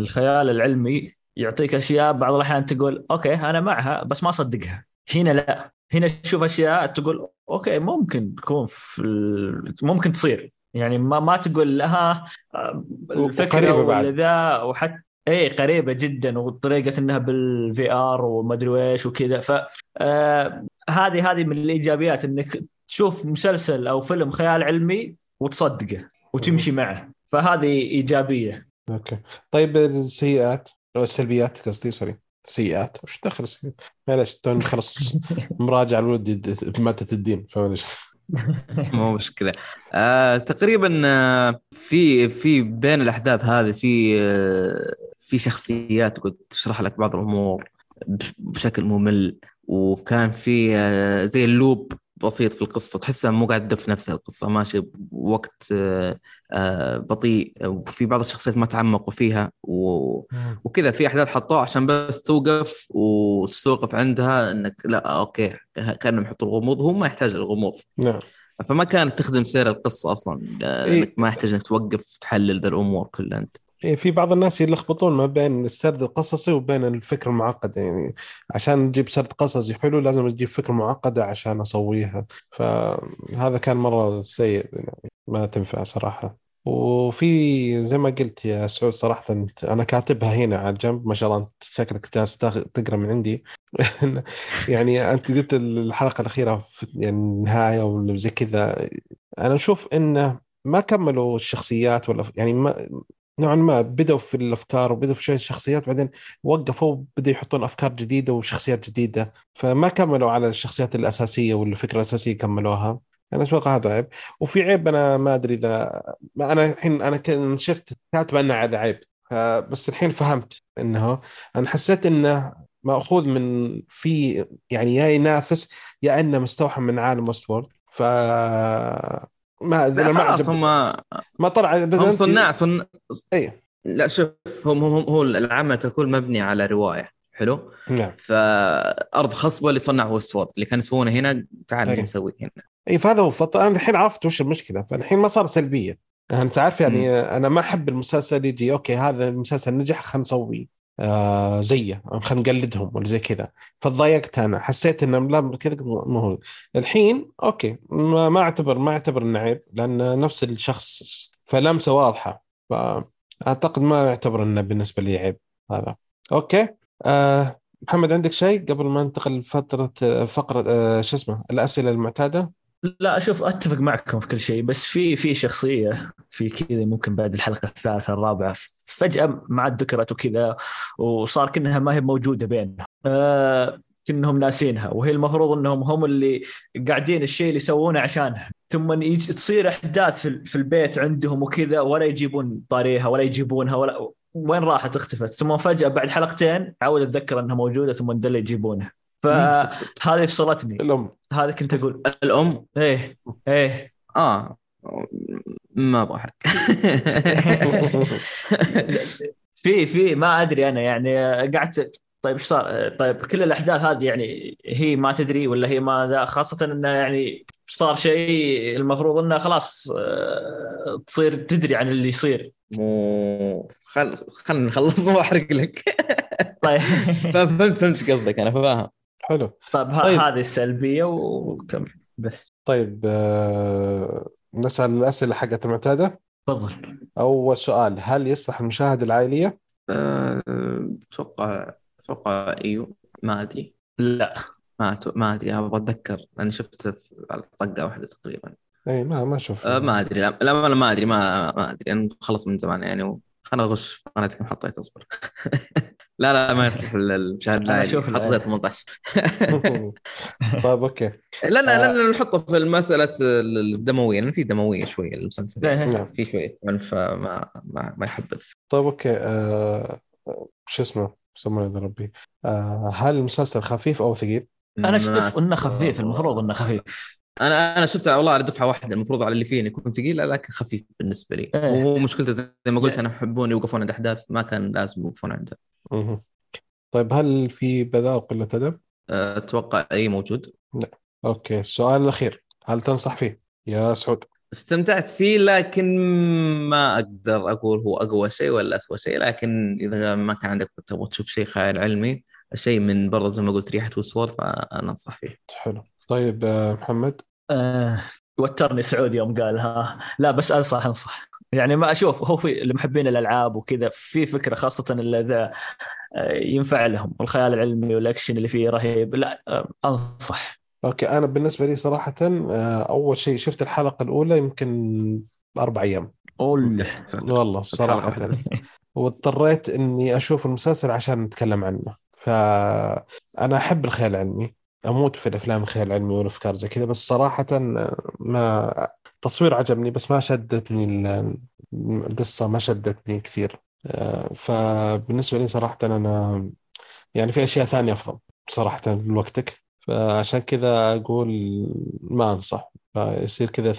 الخيال العلمي يعطيك اشياء بعض الاحيان تقول اوكي انا معها بس ما اصدقها، هنا لا، هنا تشوف اشياء تقول اوكي ممكن تكون ممكن تصير، يعني ما ما تقول لها الفكرة ولا ذا، وحتى اي قريبة جدا، وطريقة انها بالفي ار وما ادري ايش وكذا. ف هذه هذه من الايجابيات، انك تشوف مسلسل او فيلم خيال علمي وتصدقه وتمشي معه، فهذه ايجابية. اوكي طيب السيئات او السلبيات قصدي، سوري سيئات وش دخل السيئات؟ معلش تون خلص مراجعة الولد بمادة الدين فمالش مو مشكلة. آه، تقريبا آه، في في بين الأحداث هذه في آه، في شخصيات كنت تشرح لك بعض الأمور بشكل ممل، وكان في آه، زي اللوب بسيط في القصة، تحسها مو قاعد تدف نفسها، القصة ماشي بوقت آه، آه، بطيء، وفي بعض الشخصيات ما تعمقوا فيها و... وكذا في أحداث حطوها عشان بس توقف وتستوقف عندها، إنك لا أوكي كانوا يحطوا الغموض، هو ما يحتاج الغموض. نعم. فما كانت تخدم سير القصة أصلا، إنك ما يحتاج إنك توقف تحلل ذا الأمور كلها أنت. في بعض الناس يلخبطون ما بين السرد القصصي وبين الفكر المعقد، يعني عشان نجيب سرد قصصي حلو لازم نجيب فكرة معقدة عشان أسويها، فهذا كان مرة سيء يعني ما تنفع صراحة. وفي زي ما قلت يا سعود صراحة أنت، أنا كاتبها هنا على جنب، ما شاء الله أنت شكلك جالس تقرأ من عندي يعني أنت قلت الحلقة الأخيرة في يعني النهاية وزي كذا، أنا أشوف إنه ما كملوا الشخصيات ولا يعني ما نوعاً ما بدأوا في الأفكار وبدأوا في شوية الشخصيات، بعدين وقفوا بدأوا يحطون أفكار جديدة وشخصيات جديدة، فما كملوا على الشخصيات الأساسية والفكرة الأساسية كملوها. أنا أتوقع هذا عيب. وفي عيب أنا ما أدري إذا أنا الحين أنا كنت شفت كاتبة أنه هذا عيب، بس الحين فهمت أنه أنا حسيت أنه مأخوذ من في يعني يا ينافس يا أنه مستوحى من عالم وستورد، ف ما لا ما عجب... هم ما طلع بدهم صناع صن اي لا شوف هم هم هو العمل ككل مبني على روايه حلو نعم. فارض خصبه اللي صنعه وستورد اللي كان يسوونه هنا تعال نسويه هنا اي فهذا هو فط... انا الحين عرفت وش المشكله، فالحين ما صار سلبيه انت عارف يعني م. انا ما احب المسلسل يجي اوكي هذا المسلسل نجح خلينا نسويه، آه زيه خلينا نقلدهم ولا زي كذا، فضايقت أنا، حسيت إن لا كذا ما هو الحين أوكي ما ما أعتبر ما أعتبر النعيب لأن نفس الشخص فلمسة واضحة، فأعتقد ما أعتبر إنه بالنسبة لي عيب هذا. أوكي آه محمد عندك شيء قبل ما ننتقل لفترة فقرة آه شو اسمه الأسئلة المعتادة؟ لا أشوف أتفق معكم في كل شيء، بس في في شخصية في كذا ممكن بعد الحلقة الثالثة الرابعة فجأة ما عاد ذكرت وكذا وصار كأنها ما هي موجودة بينهم، آه كأنهم ناسينها، وهي المفروض أنهم هم اللي قاعدين الشيء اللي يسوونه عشانها، ثم يجي تصير أحداث في في البيت عندهم وكذا ولا يجيبون طاريها ولا يجيبونها ولا وين راحت اختفت، ثم فجأة بعد حلقتين عاود أتذكر أنها موجودة ثم ندل يجيبونها. فهذه فصلتني الأم، هذا كنت أقول الأم إيه إيه آه ما بحرك في في ما أدري أنا يعني قعدت طيب إيش صار، طيب كل الأحداث هذه يعني هي ما تدري ولا هي ما ذا، خاصة إنه يعني صار شيء المفروض إنه خلاص تصير تدري عن اللي يصير، مو خل خل نخلص وأحرق لك طيب فهمت فهمت قصدك أنا فاهم حلو. طيب هذه السلبية وكم بس. طيب آه... نسأل الأسئلة حقت المعتادة. تفضل. أول سؤال، هل يصلح المشاهدة العائلية؟ أتوقع أتوقع أيوه ما أدري لا ما أت... ما أدري أبغى أتذكر، أنا شفت على طقة واحدة تقريبا. أي ما ما شوف أه ما أدري لا لا ما, ما أدري ما ما أدري أنا خلص من زمان يعني و... أنا غش أنا كم حطيت أصبر لا لا ما يصلح المشاهد العائلي، حط زي ثمانية عشر طيب أوكي لا لا لا نحطه في المسألة الدموية، لأن في دموية شوية المسلسل في شوية فما ما ما يحبذ. طيب أوكي أه... شو اسمه سمونا يا ربي أه... هل المسلسل خفيف أو ثقيل؟ أنا شوف إنه خفيف، المفروض إنه خفيف، انا انا شفته والله على دفعه واحده، المفروض على اللي فيه يكون ثقيل لكن خفيف بالنسبه لي، وهو مشكلته زي ما قلت انا يحبون يوقفون عند احداث ما كان لازم يوقفون عندها. طيب هل في بذاء وقله ادب؟ اتوقع اي موجود. لا اوكي السؤال الاخير، هل تنصح فيه يا سعود؟ استمتعت فيه لكن ما اقدر اقول هو اقوى شيء ولا اسوء شيء، لكن اذا ما كان عندك تبغى تشوف شيء خيال علمي شيء من برضه زي ما قلت ريحه وصور فانا انصح فيه. حلو. طيب محمد أه، وترني سعود يوم قالها لا بس أنصح أنصح يعني ما أشوف هو في المحبين الألعاب وكذا في فكرة خاصة اللي ذا ينفع لهم الخيال العلمي والأكشن اللي فيه رهيب لا أنصح. أوكي أنا بالنسبة لي صراحة أول شيء شفت الحلقة الأولى يمكن أربع أيام أول والله صراحة واضطريت أني أشوف المسلسل عشان نتكلم عنه، فأنا أحب الخيال العلمي أموت في الأفلام الخيال العلمي والأفكار زي كذا، بس صراحة ما تصوير عجبني بس ما شدتني القصة ما شدتني كثير، فبالنسبة لي صراحة أنا يعني في أشياء ثانية أفضل صراحة من وقتك، فعشان كذا أقول ما أنصح، يصير كذا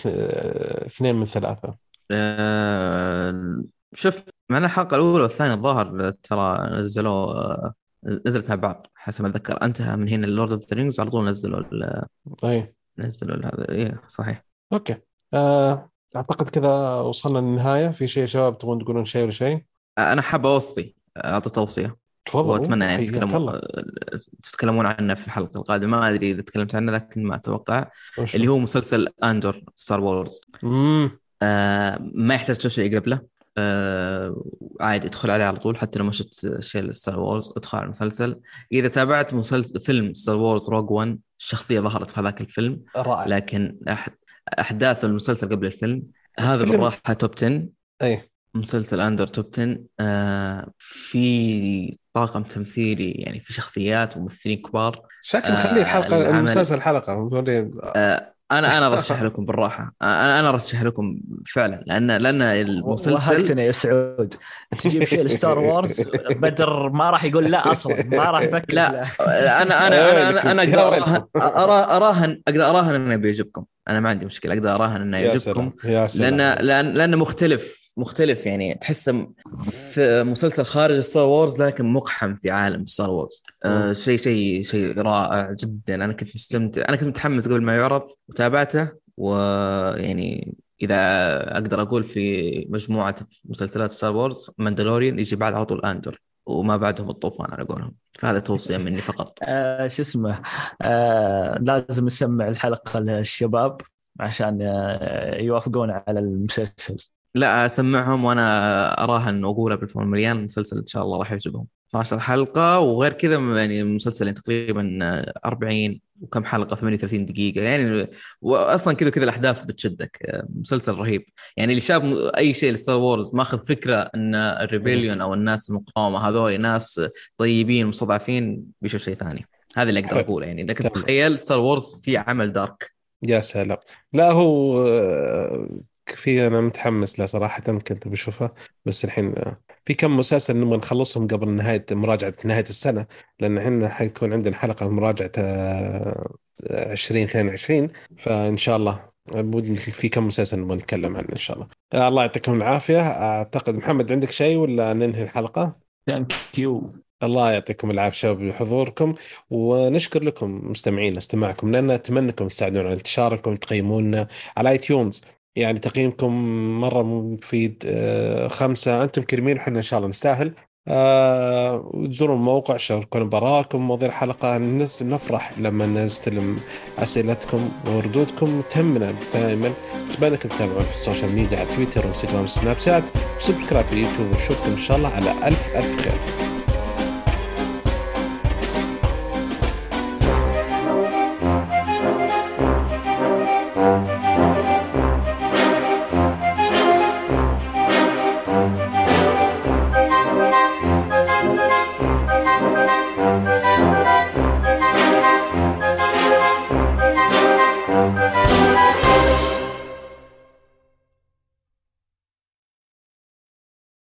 اثنين من ثلاثة. أه شوف معنا الحلقة الأولى والثانية الظاهر ترى نزلوا نزلت مع بعض حسب ما أتذكر، أنتهى من هنا اللورد أوف ذا رينجز على طول نزلوا ال أيه. نزلوا هذا إيه صحيح. أوكي أه، أعتقد كذا وصلنا للنهاية. في شيء شباب تبون تقولون شيء ولا شيء؟ أنا حاب أوصي أعطي توصية وأتمنى يعني تتكلمون تتكلمون عنه في الحلقة القادمة، ما أدري إذا تكلمت عنه لكن ما أتوقع أشوف. اللي هو مسلسل أندور ستار وورز أه، ما يحتاج شيء قبله آه، عادي ادخل عليه على طول حتى لو ما شفت شيء ستار وورز ادخل على المسلسل. إذا تابعت مسلسل فيلم ستار وورز روج وان الشخصية ظهرت في هذاك الفيلم رائع. لكن أح... أحداث المسلسل قبل الفيلم هذا بالراحة توب عشرة أي. مسلسل أندر توب عشرة آه، في طاقم تمثيلي يعني في شخصيات وممثلين كبار شكل خلي الحلقة آه، المسلسل الحلقة آه، أنا أنا رشح لكم بالراحة أنا أنا رشح لكم فعلا لأن لأن المسلسل وحكتنا يا سعود تجيب شيء الستار وورز بدر ما راح يقول لا أصلا ما راح يفكر لا أنا أنا أنا أنا أقدر أراهن أراهن أقدر أراهن إنه بيعجبكم، أنا ما عندي مشكلة أقدر أراهن إنه يعجبكم لأنه لأن لأنه مختلف مختلف يعني تحسه في مسلسل خارج الستار وورز لكن مقحم في عالم الستار وورز آه شيء شيء شيء رائع جدا. أنا كنت مستمتع أنا كنت متحمس قبل ما يعرض وتابعته، ويعني إذا أقدر أقول في مجموعة مسلسلات ستار وورز ماندلوريان يجي بعد على طول أندور وما بعدهم الطوفان على قولهم. فهذا توصية مني فقط. آه شو اسمه آه لازم نسمع الحلقة للشباب عشان يوافقون على المسلسل. لا أسمعهم وأنا أراهن وأقولها بالفعل مليان المسلسل إن شاء الله راح يعجبهم. عشر حلقة وغير كذا يعني المسلسل تقريبا أربعين وكم حلقة ثمانية وثلاثين دقيقة يعني، وأصلا كذا كذا الأحداث بتشدك. مسلسل رهيب يعني، اللي شاف أي شيء لستار وورز ماخذ فكرة أن الريبيليون أو الناس المقاومة هذول ناس طيبين مستضعفين بيشوف شيء ثاني. هذا اللي أقدر أقوله يعني، لكن تخيل ستار وورز في عمل دارك. يا سلام. لا هو في أنا متحمس له صراحة، كنت بشوفه بس الحين في كم مسلسل نبغى نخلصهم قبل نهاية مراجعة نهاية السنة، لأن إحنا حيكون عندنا حلقة مراجعة عشرين اثنين وعشرين، فإن شاء الله في كم مسلسل نبغى نتكلم عنه إن شاء الله. الله يعطيكم العافية. أعتقد محمد عندك شيء ولا ننهي الحلقة؟ Thank you. الله يعطيكم العافية بحضوركم، ونشكر لكم مستمعين استماعكم لنا. أتمنىكم تساعدون على انتشاركم وتقيمونا على آيتيونز، يعني تقييمكم مرة مفيد. خمسة أنتم كريمين وحنا إن شاء الله نستاهل. أه وتزوروا الموقع، شاركونا براءكم مواضيع الحلقة، نفرح لما نستلم أسئلتكم وردودكم تهمنا دائما. أتمنىكم تتابعونا في السوشيال ميديا على تويتر وإنستغرام وسناب شات وسبسكرايب في اليوتيوب، ونشوفكم إن شاء الله على ألف ألف خير.